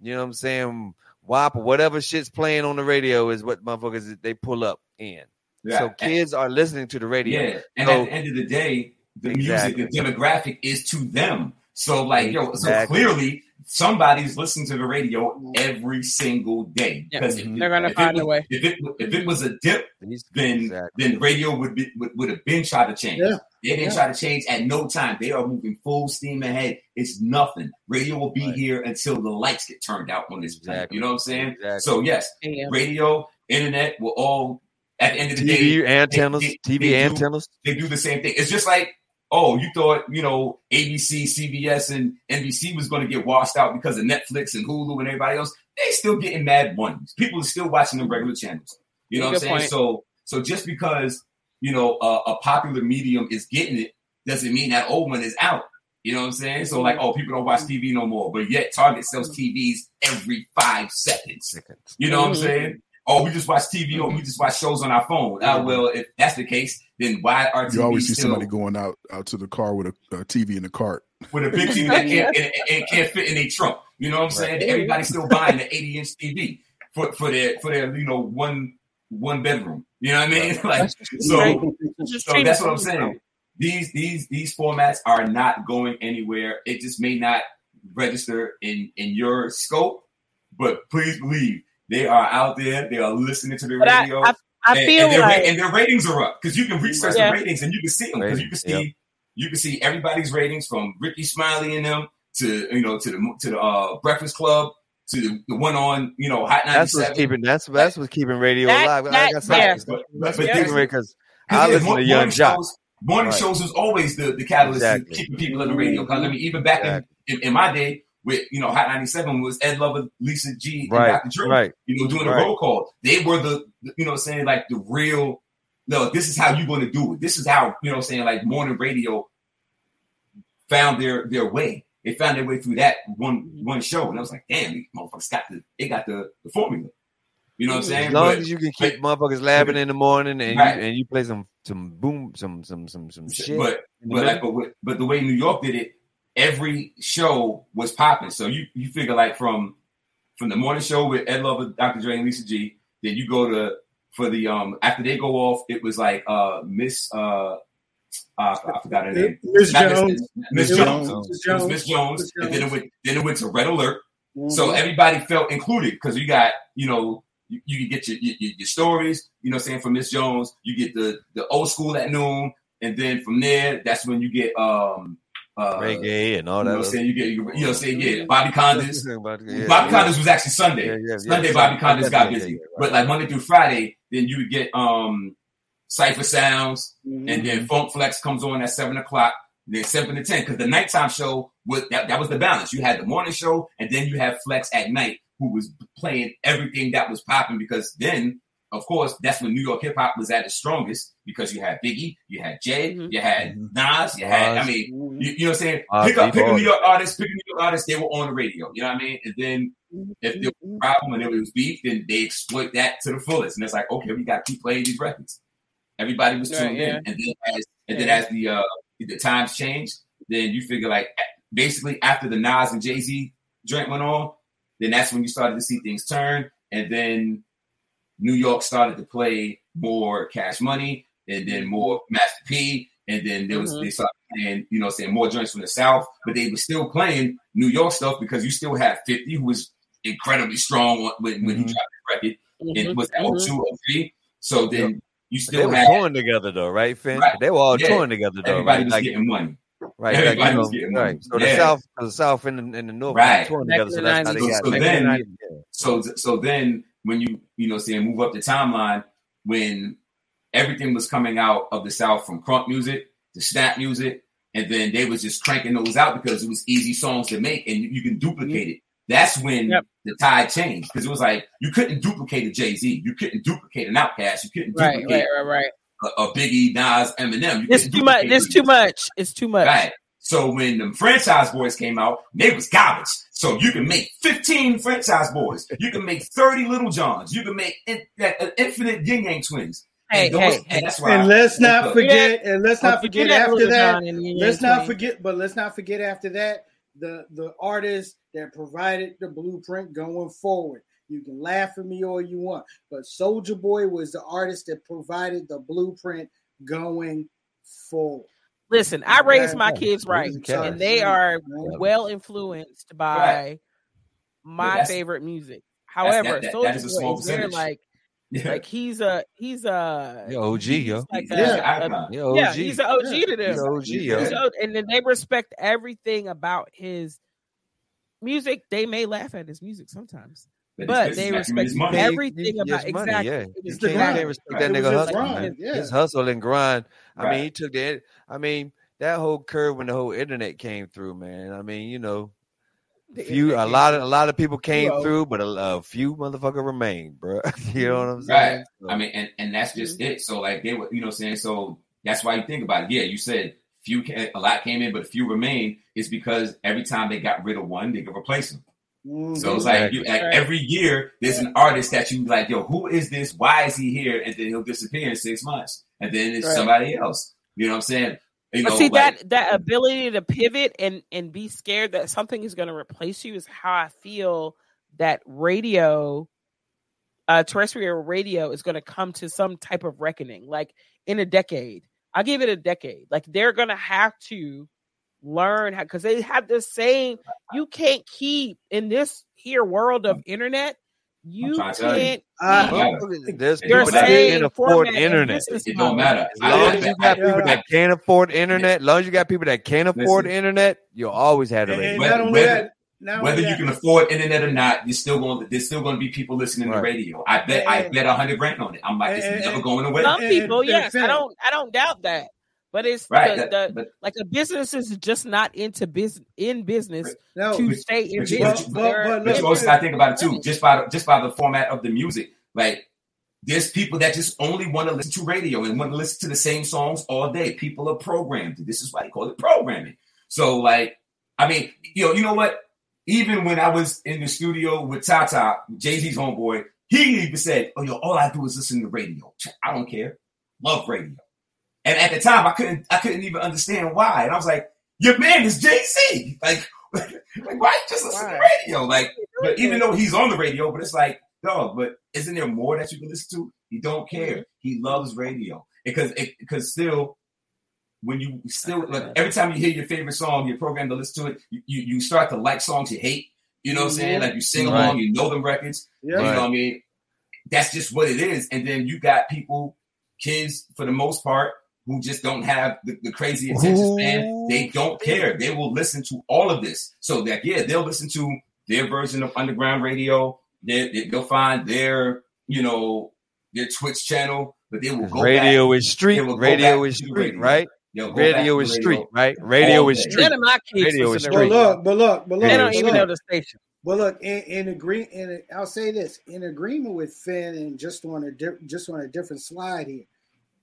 You know what I'm saying? W A P or whatever shit's playing on the radio is what motherfuckers they pull up in. Yeah. So kids are listening to the radio. Yeah. And so, at the end of the day, the exactly. music, the demographic is to them. So like, yo, exactly. so clearly somebody's listening to the radio every single day. Because yeah. they're gonna find was, a way. If it, if it was a dip, then exactly. then radio would be would, would have been try to change. Yeah. They didn't yeah. try to change at no time. They are moving full steam ahead. It's nothing. Radio will be right. here until the lights get turned out on this exactly. planet. You know what I'm saying? Exactly. So yes, yeah. radio, internet, will all at the end of the T V day antennas, they, they, T V they antennas. Do, they do the same thing. It's just like, oh, you thought, you know, A B C, C B S, and N B C was going to get washed out because of Netflix and Hulu and everybody else. They still getting mad monies. People are still watching the regular channels. You know That's what I'm saying? So, so just because, you know, uh, a popular medium is getting it doesn't mean that old one is out. You know what I'm saying? So like, oh, people don't watch T V no more. But yet Target sells T Vs every five seconds. You know what I'm saying? Oh, we just watch T V or we just watch shows on our phone. Uh, well, if that's the case, then why are T V You always see still, somebody going out, out to the car with a, a T V in the cart. With a big T V that can't, and, and can't fit in a trunk. You know what I'm saying? Right. Everybody's still buying the eighty-inch T V for, for their, for their you know, one one bedroom. You know what I mean? Right. Like so, right. so that's what I'm saying. These these these formats are not going anywhere. It just may not register in, in your scope, but please believe they are out there. They are listening to the but radio. I, I, I and, feel and, their, like, and their ratings are up because you can research yeah. the ratings and you can see them because you can see yep. you can see everybody's ratings from Ricky Smiley and them to you know to the to the uh, Breakfast Club to the, the one on you know Hot ninety-seven. That's what's keeping that's that's what's keeping radio that, alive. That, like I yeah. but, but, but yeah. because I listen to Young Jock. Morning right. shows was always the, the catalyst exactly. to keeping people on the radio. Because I mean, even back exactly. in, in, in my day. With you know, Hot ninety-seven was Ed Lover, Lisa G, and right, Doctor Drew. Right, you know, doing the right. roll call. They were the you know saying like the real. No, this is how you're going to do it. This is how you know saying like morning radio found their their way. They found their way through that one one show, and I was like, damn, these motherfuckers got the they got the, the formula. You know what I'm saying? As long but, as you can keep but, motherfuckers laughing in the morning and right. you, and you play some some boom some some some some shit. But but like, but but the way New York did it. Every show was popping. So you, you figure like from from the morning show with Ed Lover, Doctor Dre, and Lisa G, then you go to for the um after they go off, it was like uh Miss uh, uh I forgot her name. Miss Jones. Miss Jones. Miss Jones. Jones. And then it went then it went to Red Alert. Mm-hmm. So everybody felt included because you got, you know, you, you get your, your your stories, you know what I'm saying, from Miss Jones, you get the the old school at noon, and then from there, that's when you get um Uh, reggae and all that. You know what I'm saying? You get, you know what I'm saying? Yeah, Bobby Condis. Yeah, Bobby yeah. Condis was actually Sunday. Yeah, yeah, yeah. Sunday, Bobby Condis got busy. Yeah, yeah, right. But like Monday through Friday, then you would get um, Cypher Sounds, mm-hmm. and then Funk Flex comes on at seven o'clock, then seven to ten, because the nighttime show, was that, that was the balance. You had the morning show, and then you had Flex at night, who was playing everything that was popping, because then, of course, that's when New York hip-hop was at its strongest because you had Biggie, you had Jay, mm-hmm. you had Nas, you had, Nas. I mean, mm-hmm. you, you know what I'm saying? Pick, uh, up, pick a New York artist, pick a New York artist, they were on the radio, you know what I mean? And then if there was a problem and there was beef, then they exploit that to the fullest. And it's like, okay, we got to keep playing these records. Everybody was tuned right, yeah. in. And then as, and yeah. then as the, uh, the times changed, then you figure like, basically after the Nas and Jay-Z joint went on, then that's when you started to see things turn. And then New York started to play more Cash Money and then more Master P. And then there was mm-hmm. they started playing, you know, saying more joints from the South, but they were still playing New York stuff because you still had fifty, who was incredibly strong when, mm-hmm. when he dropped the record. Mm-hmm. And was that mm-hmm. oh two, oh three? So then yeah. you still they were had. They were touring together, though, right, Finn? Right. They were all yeah. touring together, though. Everybody right? was like, getting money. Right. Everybody like, you know, was getting money. Right. So yeah. the South the South and the, and the North right. were touring together. So that's how they got so, so then, so, so then. When you, you know, saying move up the timeline, when everything was coming out of the South from crunk music to snap music, and then they was just cranking those out because it was easy songs to make and you can duplicate it. That's when yep. the tide changed because it was like you couldn't duplicate a Jay-Z, you couldn't duplicate an Outkast, you couldn't duplicate right, right, right, right. A, a Biggie, Nas, Eminem. You it's too much. It's music. too much. It's too much. Right. So when the Franchise Boys came out, they was garbage. So you can make fifteen Franchise Boys. You can make thirty Little Johns. You can make in, uh, infinite Yin Yang Twins. Hey, and, those, hey, and, that's why and let's not up. forget. And let's not forget, forget after that. Let's not forget. But let's not forget after that the the artists that provided the blueprint going forward. You can laugh at me all you want, but Soulja Boy was the artist that provided the blueprint going forward. Listen, I raised my kids right, and they are well influenced by my favorite music. However, Soulja Boy is very like, yeah. like he's a he's a the O G yo, like a, yeah. A, a, yeah, he's an O G to them. He's O G, yo. He's O G, and then they respect everything about his music. They may laugh at his music sometimes, but, but they respect everything you, you, about money, exactly. Yeah. It was the can't respect that it nigga hustle, grind, man. Yeah. His hustle and grind. Right. I mean, he took that. I mean, that whole curve when the whole internet came through, man. I mean, you know. Few, a lot of a lot of people came Bro. through, but a, a few motherfucker remained, bro. You know what I'm saying? Right. So. I mean, and, and that's just it. So like they were, you know, what I'm saying. So that's why you think about it. Yeah, you said few, came, a lot came in, but a few remained. It's because every time they got rid of one, they could replace them. Mm-hmm. So it's like you, like every year, there's an artist that you like. Yo, who is this? Why is he here? And then he'll disappear in six months, and then it's right. somebody else. You know what I'm saying? You know, but see like, that that ability to pivot and, and be scared that something is going to replace you is how I feel that radio, uh, terrestrial radio is going to come to some type of reckoning. Like in a decade, I'll give it a decade. Like they're going to have to learn how, because they have this saying: you can't keep in this here world of internet. You can't. Uh, there's people that can't afford internet. It don't matter. As long as you got people that can't afford internet, as long as you got people that can't afford internet, you'll always have it. Whether, whether, whether you can afford internet or not, you're still going. There's still going to be people listening to radio. I bet. I bet a hundred grand on it. I'm like, it's never going away. Some people, yes, I don't. I don't doubt that. But it's right, the, that, the, but, like the business is just not into business in business no, to but, stay in but, business. But, but, but, but, but also I think about it too, just by just by the format of the music. Like there's people that just only want to listen to radio and want to listen to the same songs all day. People are programmed. This is why they call it programming. So like, I mean, you know, you know what? Even when I was in the studio with Tata, Jay-Z's homeboy, he even said, "Oh yo, all I do is listen to radio. I don't care. Love radio." And at the time, I couldn't, I couldn't even understand why. And I was like, "Your man is Jay-Z. Like, like why you just listen to radio? Like, but even though he's on the radio, but it's like, dog. But isn't there more that you can listen to? He don't care. He loves radio because, because still, when you still, like, every time you hear your favorite song, you're programmed to listen to it. You, you, you start to like songs you hate. You know what I'm saying? Like you sing along, right. You know them records. Yeah. You know what I mean? That's just what it is. And then you got people, kids, for the most part, who just don't have the, the crazy attention span. They don't care. They will listen to all of this. So that, yeah, they'll listen to their version of underground radio. They, they, they'll find their, you know, their Twitch channel, but they will go radio back. Is street. Radio is street, radio. Right? Yo, radio is street, right? Radio all is day. Street. None of my kids radio is street. But look, but look, but look. They don't even know the station. But look, in, in agree, in, I'll say this, in agreement with Finn and just on a di- just on a different slide here.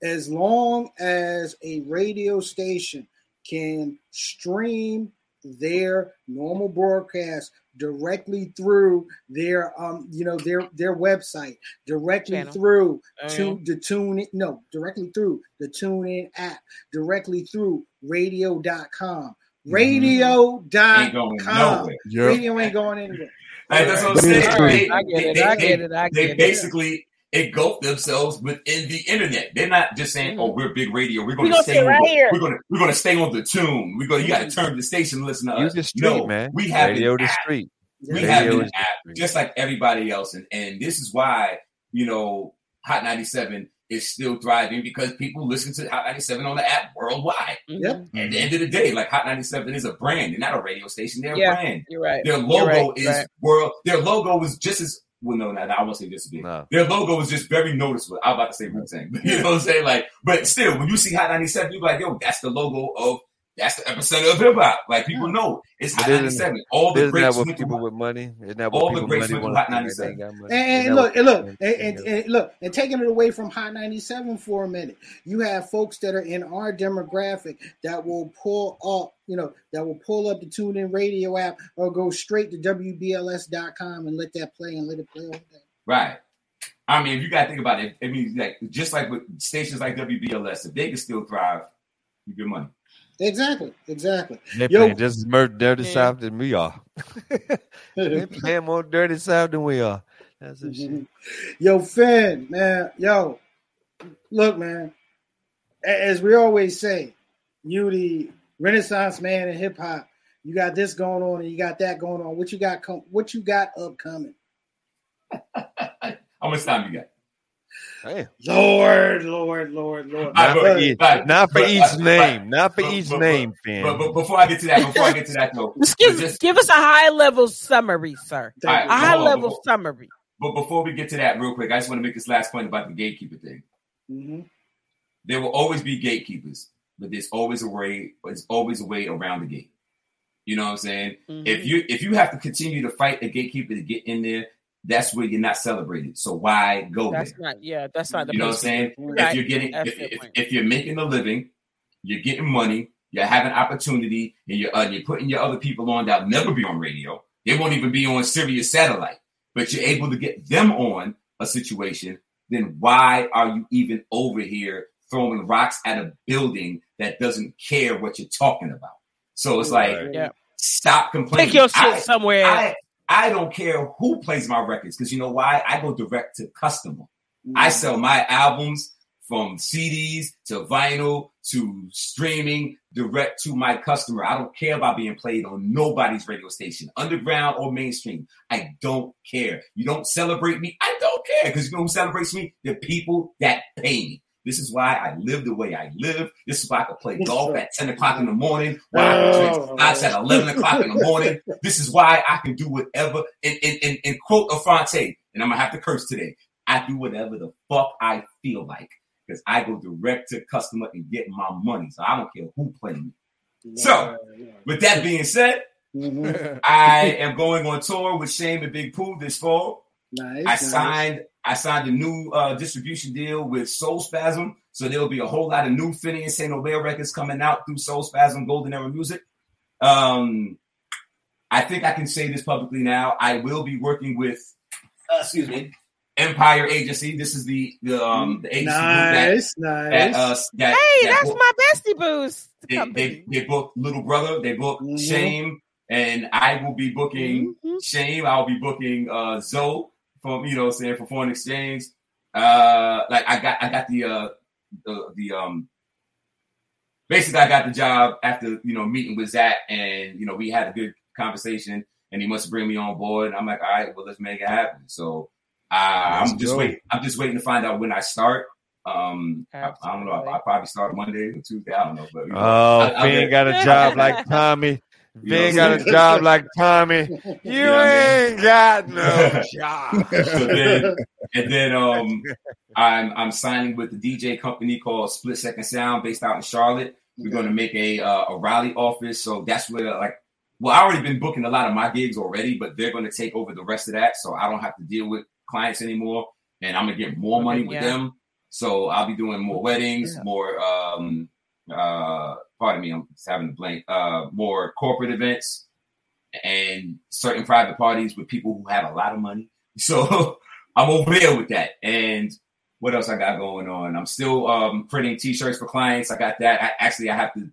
As long as a radio station can stream their normal broadcast directly through their, um, you know, their their website, directly Channel. through um. to the TuneIn, no, directly through the TuneIn app, directly through radio dot com, radio dot com, yep. Radio ain't going anywhere. Right, that's what I'm saying. Right. I get it. I get it. I get they, they, it. They basically. Engulf themselves within the internet. They're not just saying, "Oh, we're big radio. We're going to stay right the, here. We're going to we're going to stay on the tune. We're going. You got to turn the station. And listen to Use us. The street, no, man. We have radio an to app. Street. We radio have an app, street. Just like everybody else. And and this is why you know Hot ninety-seven is still thriving because people listen to Hot ninety-seven on the app worldwide. Yep. At the end of the day, like Hot ninety-seven is a brand. They're not a radio station. They're yeah, a brand. You're right. Their logo right, is right. world. Their logo is just as Well, no, no, no, I won't say this again. No. Their logo is just very noticeable. I'm about to say one thing, you know what I'm saying? Like, but still, when you see Hot ninety-seven, you're like, yo, that's the logo of, that's the epicenter of hip hop. Like, people know it's Hot ninety-seven. All the great people with money, all the great people with Hot ninety-seven. And, and look, and look, and, and, and, and look, and taking it away from Hot ninety-seven for a minute, you have folks that are in our demographic that will pull up. You know, that will pull up the TuneIn radio app or go straight to W B L S dot com and let that play and let it play all day. Right. I mean, if you got to think about it, I mean, like, just like with stations like W B L S, if they can still thrive, you get money. Exactly. Exactly. They play just as more dirty yeah. south than we are. They play more dirty south than we are. That's a mm-hmm. shit. Yo, Finn, man. Yo, look, man. As we always say, you the Renaissance man in hip hop. You got this going on, and you got that going on. What you got? Com- what you got upcoming? How much time you got? Damn. Lord, Lord, Lord, Lord. Not, but, for, each, but, not for each but, name. But, not for but, each but, name, Finn. But, but before I get to that, before I get to that, though. Excuse, just, give us a high-level summary, sir. Right, a high-level before, summary. But before we get to that real quick, I just want to make this last point about the gatekeeper thing. Mm-hmm. There will always be gatekeepers, but there's always a way, there's always a way around the gate. You know what I'm saying? Mm-hmm. If you if you have to continue to fight a gatekeeper to get in there, that's where you're not celebrated. So why go that's there? Not, yeah, that's not the You know what I'm saying? Right. If you're getting if, if, if you're making a living, you're getting money, you're having opportunity, and you're uh, you're putting your other people on that'll never be on radio. They won't even be on Sirius Satellite, but you're able to get them on a situation, then why are you even over here throwing rocks at a building that doesn't care what you're talking about? So it's like, yeah. Stop complaining. Take your shit I, somewhere. I, I don't care who plays my records, because you know why? I go direct to customer. Mm-hmm. I sell my albums from C Ds to vinyl to streaming direct to my customer. I don't care about being played on nobody's radio station, underground or mainstream. I don't care. You don't celebrate me. I don't care, because you know who celebrates me? The people that pay me. This is why I live the way I live. This is why I could play golf at ten o'clock in the morning. Why I can drink shots at eleven o'clock in the morning. This is why I can do whatever. And, and, and, and quote Afronte, and I'm going to have to curse today. I do whatever the fuck I feel like, because I go direct to customer and get my money. So I don't care who plays me. Yeah, so yeah. With that being said, mm-hmm. I am going on tour with Shame and Big Pooh this fall. Nice, I nice. signed I signed a new uh, distribution deal with Soul Spasm, so there'll be a whole lot of new Finney and Saint Obel records coming out through Soul Spasm, Golden Era Music. Um, I think I can say this publicly now. I will be working with, uh, excuse me, Empire Agency. This is the the, um, the agency nice, that, nice. That, uh, that, hey, that that's booked, my bestie boost. They, they, they booked Little Brother. They booked mm-hmm. Shame, and I will be booking mm-hmm. Shame. I'll be booking uh, Zoe. From, you know what I'm saying, for foreign exchange. Uh, like I got I got the uh the, the um basically I got the job after, you know, meeting with Zach, and you know, we had a good conversation, and he wants to bring me on board, and I'm like, all right, well, let's make it happen. So uh, I'm just waiting I'm just waiting to find out when I start. Um, I, I don't know, I, I probably start Monday or Tuesday, I don't know, but you know, oh I, Finn got a job like Tommy. You they ain't got a job like Tommy. You, you know ain't I mean? Got no job. So then, and then um, I'm I'm signing with the D J company called Split Second Sound, based out in Charlotte. We're going to make a uh, a Raleigh office. So that's where, like, well, I already been booking a lot of my gigs already, but they're going to take over the rest of that. So I don't have to deal with clients anymore, and I'm gonna get more money okay, with yeah. them. So I'll be doing more weddings, yeah. more. Um, uh pardon me, I'm just having a blank, uh more corporate events and certain private parties with people who have a lot of money. So I'm over there with that. And what else I got going on? I'm still um printing t-shirts for clients. I got that. I actually I have to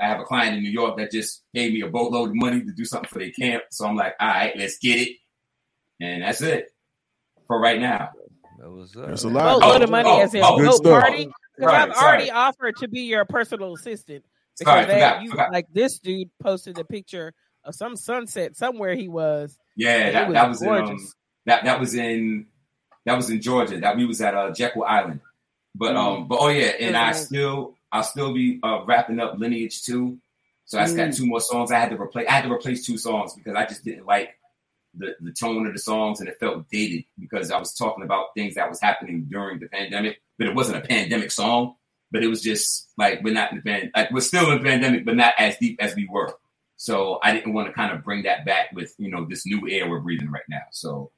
I have a client in New York that just gave me a boatload of money to do something for their camp. So I'm like, all right, let's get it. And that's it for right now. That was uh, that's a lot oh, of money oh, as in oh, boat party. Because right, I've already sorry. offered to be your personal assistant. Because sorry, they, forgot, you, forgot. Like this dude posted a picture of some sunset somewhere he was. Yeah, that, was, that was gorgeous. In, um, that that was in that was in Georgia. That we was at uh, Jekyll Island. But mm. um, but oh yeah, and mm-hmm. I still I'll still be uh, wrapping up Lineage two. So I just mm. got two more songs. I had to replace I had to replace two songs because I just didn't like the the tone of the songs, and it felt dated because I was talking about things that was happening during the pandemic. But it wasn't a pandemic song, but it was just like, we're not in the pandemic, like we're still in the pandemic, but not as deep as we were. So I didn't want to kind of bring that back with, you know, this new air we're breathing right now. So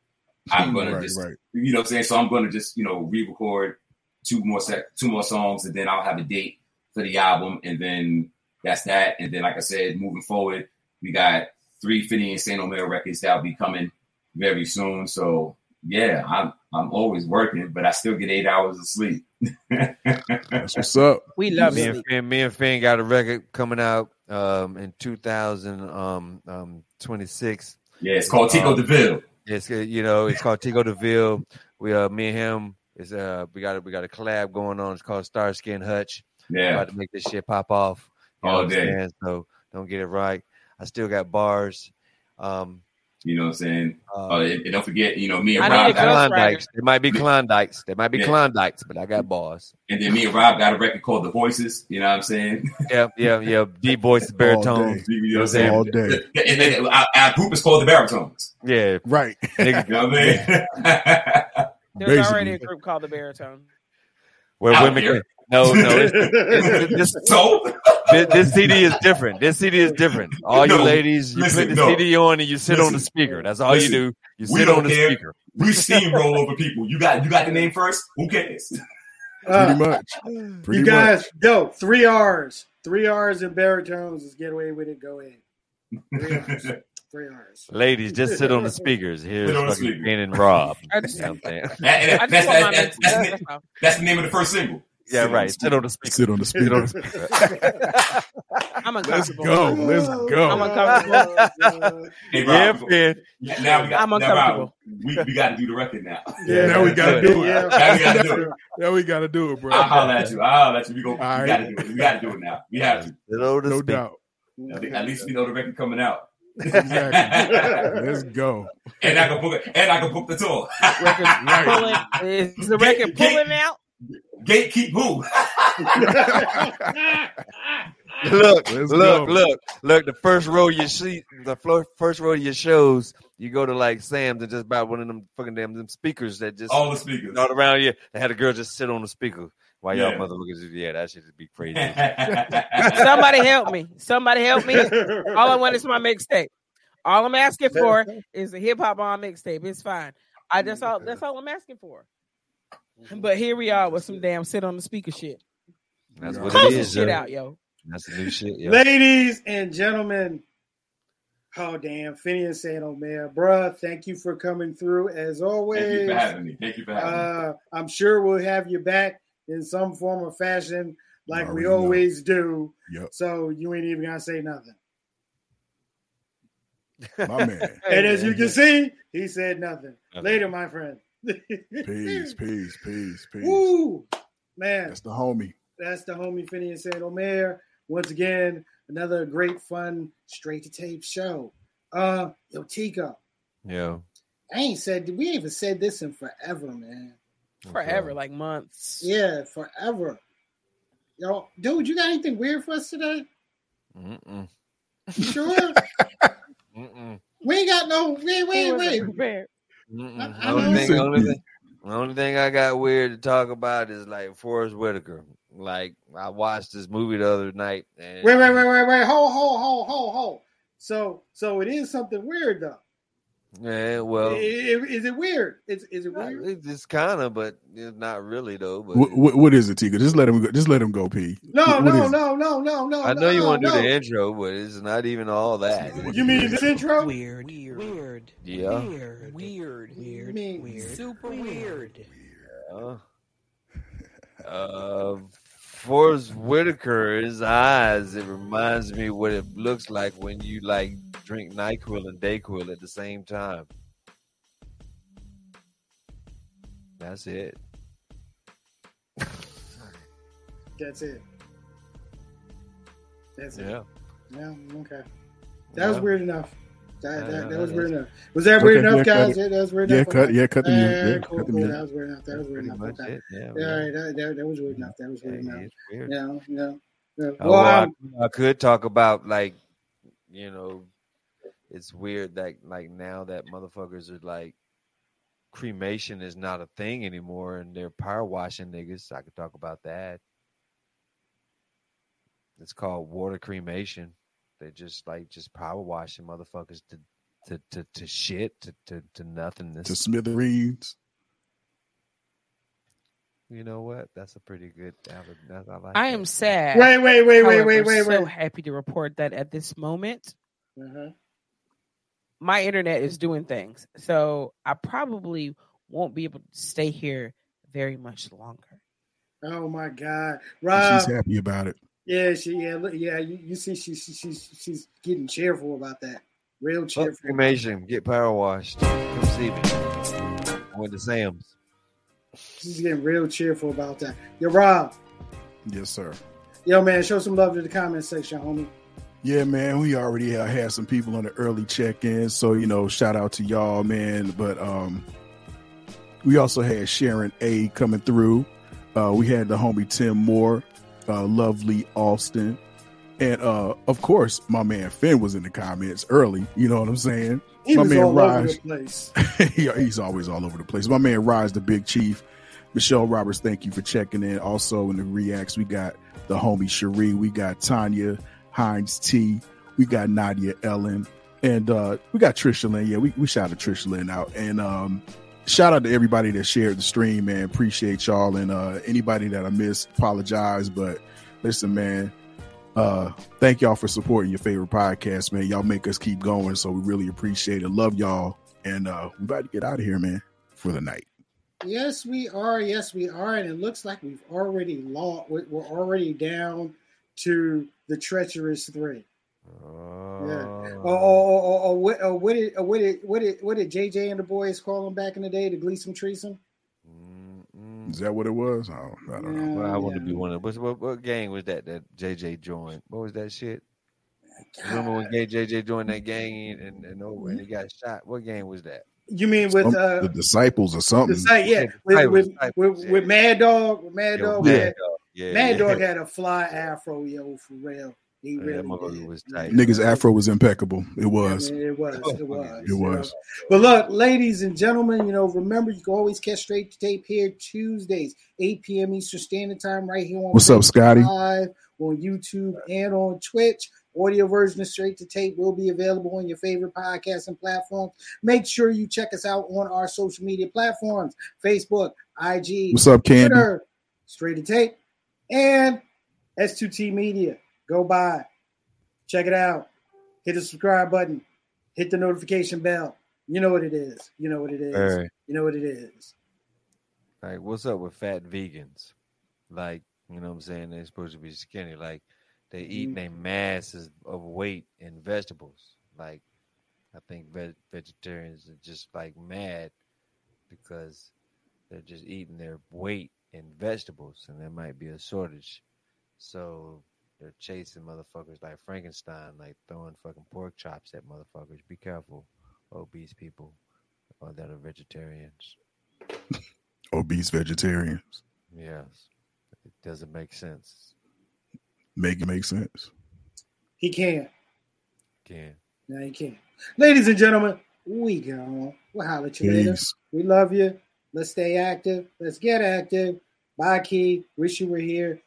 I'm going right, to just, right. you know what I'm saying? So I'm going to just, you know, re-record two more sec- two more songs, and then I'll have a date for the album. And then that's that. And then, like I said, moving forward, we got three Finney and Saint Omer records that'll be coming very soon. So yeah, I'm, I'm always working, but I still get eight hours of sleep. That's what's up. We love me and Finn. Me and Finn got a record coming out um, in two thousand twenty-six. Yeah, it's called Tico um, DeVille. It's you know, it's called Tico DeVille. We uh, me and him is uh, we got a, we got a collab going on. It's called Starsky and Hutch. Yeah, I'm about to make this shit pop off. You all know day. What I'm saying? So don't get it right. I still got bars. Um, you know what I'm saying? Uh, oh, and don't forget, you know, me and I Rob got Klondikes. There might be Klondikes. There might be yeah. Klondikes, but I got bars. And then me and Rob got a record called The Voices. You know what I'm saying? Yeah, yeah, yeah. D voice, baritone. You know what I'm saying? All day. And then our, our group is called The Baritones. Yeah. Right. Niggas, you know what I mean? Yeah. There's Basically. already a group called The Baritone. Where Out women can, no, no. It's, it's, it's, this, so? this, this CD is different. This CD is different. All no, you ladies, you listen, put the no. C D on and you sit listen, on the speaker. That's all listen, you do. You sit on the care. speaker. We steamroll over people. You got you got the name first. Who cares? Uh, Pretty much. Pretty you guys, much. yo, three R's, three R's and baritones is get away with it. Go in. Three R's. Three hours. Ladies, just sit on the speakers. Here's fucking Finn and Rob. That's the name of the first single. Yeah, sit right. Sit on the speaker. Sit on the speaker. Sit on the speaker. I'm uncomfortable. Let's go. Let's go. I'm uncomfortable. Hey, Rob, yeah, Finn. Now we got, I'm uncomfortable. Now, Rob, we we got to do the record now. Yeah, now we got to do it. Now we got to do it. Now we got to do it, bro. I'll holler at you. I'll holler at you. We got to do it. We got to do it now. We have to. No doubt. At least we know the record coming out. Exactly. Let's go. And I can book it. And I can book the tour. Record, right. Pulling, is the gate, record pulling gate, out? Gatekeep who? Look, Let's look, go. look, look. The first row you see, the first row of your shows, you go to like Sam's and just buy one of them fucking damn them speakers that just all the speakers all around you. They had a girl just sit on the speaker. Why y'all yeah. motherfuckers? Yeah, that shit would be crazy. Somebody help me. Somebody help me. All I want is my mixtape. All I'm asking for is a hip hop on mixtape. It's fine. I just all that's all I'm asking for. But here we are with some damn sit on the speaker shit. That's what Close it is. Shit out, yo. That's the new shit, yo. Ladies and gentlemen. Oh damn, Phineas and Omer, bruh, thank you for coming through as always. Thank you for having me. Thank you for having uh, me. I'm sure we'll have you back in some form or fashion, like we always know. do. Yep. So you ain't even gonna say nothing. My man. And as you can see, he said nothing. nothing. Later, my friend. Peace, peace, peace, peace. Woo! Man. That's the homie. That's the homie, Phineas and Omer. Once again, another great, fun, straight-to-tape show. Uh, Yo, Tico. Yeah. I ain't said, we ain't even said this in forever, man. Forever, okay. Like months. Yeah, forever. Yo, dude, you got anything weird for us today? Mm-mm. You sure? Mm-mm. We ain't got no. Wait, wait, wait. The only thing, only thing, only thing I got weird to talk about is like Forrest Whitaker. Like I watched this movie the other night. And... Wait, wait, wait, wait, wait. Ho, ho, ho, ho, ho. So, so it is something weird though. Yeah, well, is, is it weird? Is is it weird? It's kind of, but it's not really though. But what, what, what is it, Tico? Just let him go. Just let him go, P. No, no, no, no, no, no. I know no, you want to no. do the intro, but it's not even all that. You mean this intro? Weird, weird, weird. Yeah, weird, weird, weird, mean, weird. Super weird. Yeah. Uh, Forrest Whitaker, his eyes. It reminds me what it looks like when you like drink NyQuil and DayQuil at the same time. That's it. That's it. That's it. Yeah. Yeah. Okay. That yeah. was weird enough. That, that, that, that was weird enough. Was that weird okay, enough, yeah, guys? Yeah, that was weird yeah, enough. Cut, yeah, cut the music. Yeah, yeah, cool, cut the music. That was weird enough. That was weird enough. Okay. Yeah, yeah, right. that, that, that was weird enough. That was weird yeah, enough. Weird. Yeah, yeah. yeah. Oh, well, well, I, I could talk about like, you know, it's weird that like now that motherfuckers are like, cremation is not a thing anymore, and they're power washing niggas. I could talk about that. It's called water cremation. They just like just power washing motherfuckers to to to, to shit to, to to nothingness to smithereens. You know what? That's a pretty good. I, like I am sad. Wait, wait, wait, However, wait, wait, wait, wait. I'm so happy to report that at this moment, uh-huh. my internet is doing things, so I probably won't be able to stay here very much longer. Oh my God, Rob! She's happy about it. Yeah, she, yeah, yeah. You, you see, she, she, she's she's getting cheerful about that. Real cheerful. Cremation. Get power washed. Come see me. I went to Sam's. He's getting real cheerful about that. Yo, Rob. Yes, sir. Yo, man, show some love to the comment section, homie. Yeah, man, we already uh, had some people on the early check-in, so, you know, shout out to y'all, man. But um, we also had Sharon A. coming through. Uh, we had the homie Tim Moore, uh, lovely Austin. And, uh, of course, my man Finn was in the comments early. You know what I'm saying? He my was man all Raj, over the place. he, he's always all over the place. My man Raj, the Big Chief. Michelle Roberts, thank you for checking in. Also, in the reacts, we got the homie Cherie. We got Tanya Hines T. We got Nadia Ellen. And uh, we got Trisha Lynn. Yeah, we, we shouted Trisha Lynn out. And um, shout out to everybody that shared the stream, man. Appreciate y'all. And uh, anybody that I missed, apologize. But listen, man. Uh, thank y'all for supporting your favorite podcast, man. Y'all make us keep going, so we really appreciate it. Love y'all, and uh, we're about to get out of here, man, for the night. Yes, we are. Yes, we are, and it looks like we've already lost. We're already down to the treacherous three. Uh... Yeah. Or, or, or, or, what, or what did or what did what did what did J J and the boys call them back in the day? The Gleesome Treesome. Is that what it was? I don't, I don't yeah, know. Well, I yeah. want to be one of them. What, what gang was that that J J joined? What was that shit? God. Remember when J J joined that gang and and over and he got shot? What gang was that? You mean with Some, uh, the Disciples or something? The, yeah, with, with, with, yeah. with Mad Dog. With Mad Dog. Yeah. Mad Dog, yeah, Mad yeah. Dog had a fly afro, yo, for real. He really yeah, was tight. Niggas afro was impeccable. It was. I mean, it was. It was. It was. But look, ladies and gentlemen, you know, remember you can always catch Straight to Tape here Tuesdays, eight p.m. Eastern Standard Time, right here on What's up, Scotty? Live on YouTube and on Twitch. Audio version of Straight to Tape will be available on your favorite podcasts and platforms. Make sure you check us out on our social media platforms: Facebook, I G, What's up, Candy? Twitter, Straight to Tape, and S two T Media. Go by, check it out, hit the subscribe button, hit the notification bell. You know what it is. You know what it is. Right. You know what it is. Like, right, what's up with fat vegans? Like, you know what I'm saying? They're supposed to be skinny. Like, they eating their masses of weight in vegetables. Like, I think veg- vegetarians are just, like, mad because they're just eating their weight in vegetables, and there might be a shortage. So they're chasing motherfuckers like Frankenstein, like throwing fucking pork chops at motherfuckers. Be careful, obese people, or that are vegetarians. Obese vegetarians. Yes. It doesn't make sense. Make it make sense. He can't. Can. No, he can't. Ladies and gentlemen, we gone. We'll holler at you Peace. Later. We love you. Let's stay active. Let's get active. Bye, Key. Wish you were here.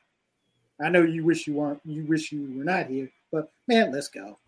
I know you wish you weren't, you wish you were not here, but man, let's go.